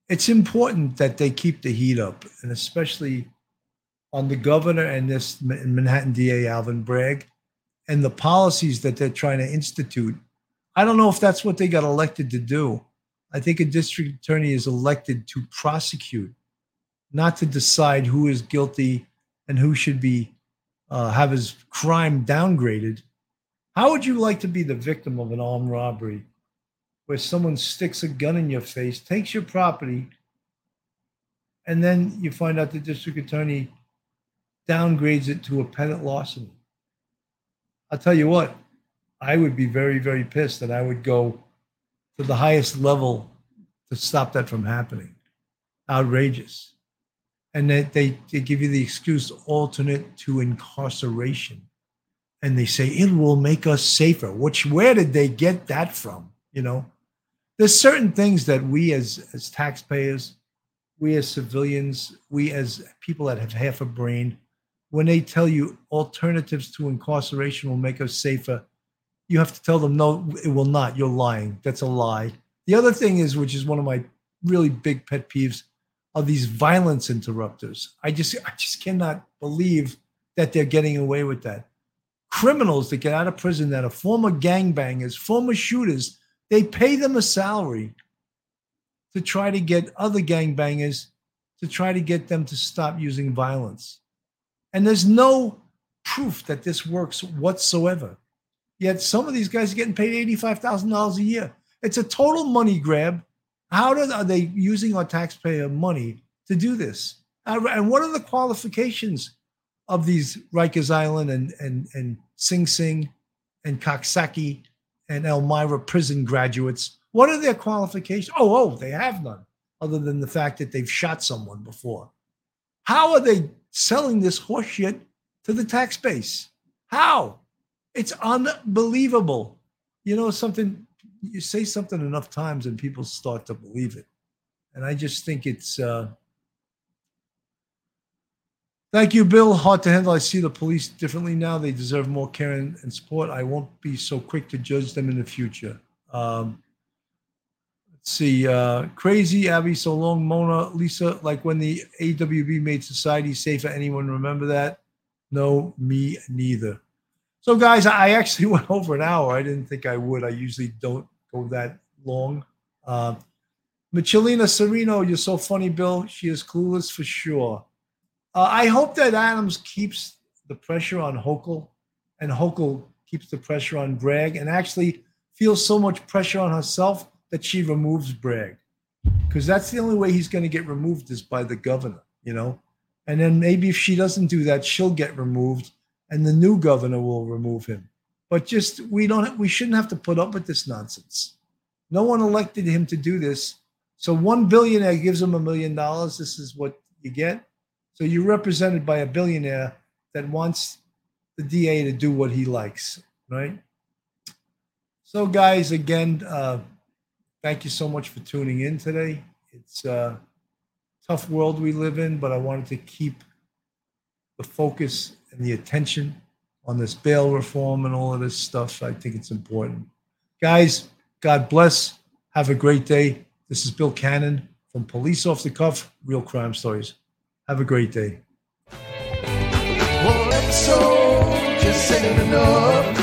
it's important that they keep the heat up, and especially on the governor and this Manhattan D A, Alvin Bragg, and the policies that they're trying to institute. I don't know if that's what they got elected to do. I think a district attorney is elected to prosecute, not to decide who is guilty and who should be uh, have his crime downgraded. How would you like to be the victim of an armed robbery where someone sticks a gun in your face, takes your property, and then you find out the district attorney downgrades it to a petty larceny? I'll tell you what, I would be very, very pissed, and I would go to the highest level to stop that from happening. Outrageous. And that they, they give you the excuse alternate to incarceration. And they say, it will make us safer. Which, where did they get that from? You know? There's certain things that we as, as taxpayers, we as civilians, we as people that have half a brain, when they tell you alternatives to incarceration will make us safer, you have to tell them, no, it will not. You're lying. That's a lie. The other thing is, which is one of my really big pet peeves, are these violence interrupters. I just, I just cannot believe that they're getting away with that. Criminals that get out of prison that are former gangbangers, former shooters, they pay them a salary to try to get other gangbangers to try to get them to stop using violence. And there's no proof that this works whatsoever. Yet some of these guys are getting paid eighty-five thousand dollars a year. It's a total money grab. How do, are they using our taxpayer money to do this? And what are the qualifications of these Rikers Island and, and, and Sing Sing and Coxsackie and Elmira prison graduates? What are their qualifications? Oh, oh, they have none, other than the fact that they've shot someone before. How are they selling this horseshit to the tax base? How? It's unbelievable. You know something? You say something enough times and people start to believe it. And I just think it's... Uh... Thank you, Bill. Hard to handle. I see the police differently now. They deserve more care and support. I won't be so quick to judge them in the future. Um... See, uh, crazy, Abby, so long, Mona, Lisa, like when the A W B made society safer, anyone remember that? No, me neither. So, guys, I actually went over an hour. I didn't think I would. I usually don't go that long. Uh, Michelina Serino, you're so funny, Bill. She is clueless for sure. Uh, I hope that Adams keeps the pressure on Hochul, and Hochul keeps the pressure on Bragg, and actually feels so much pressure on herself that she removes Bragg, because that's the only way he's going to get removed is by the governor, you know? And then maybe if she doesn't do that, she'll get removed and the new governor will remove him. But just, we don't, we shouldn't have to put up with this nonsense. No one elected him to do this. So one billionaire gives him a million dollars. This is what you get. So you're represented by a billionaire that wants the D A to do what he likes, right? So guys, again, uh, thank you so much for tuning in today. It's a tough world we live in, but I wanted to keep the focus and the attention on this bail reform and all of this stuff. I think it's important. Guys, God bless. Have a great day. This is Bill Cannon from Police Off the Cuff, Real Crime Stories. Have a great day. Well,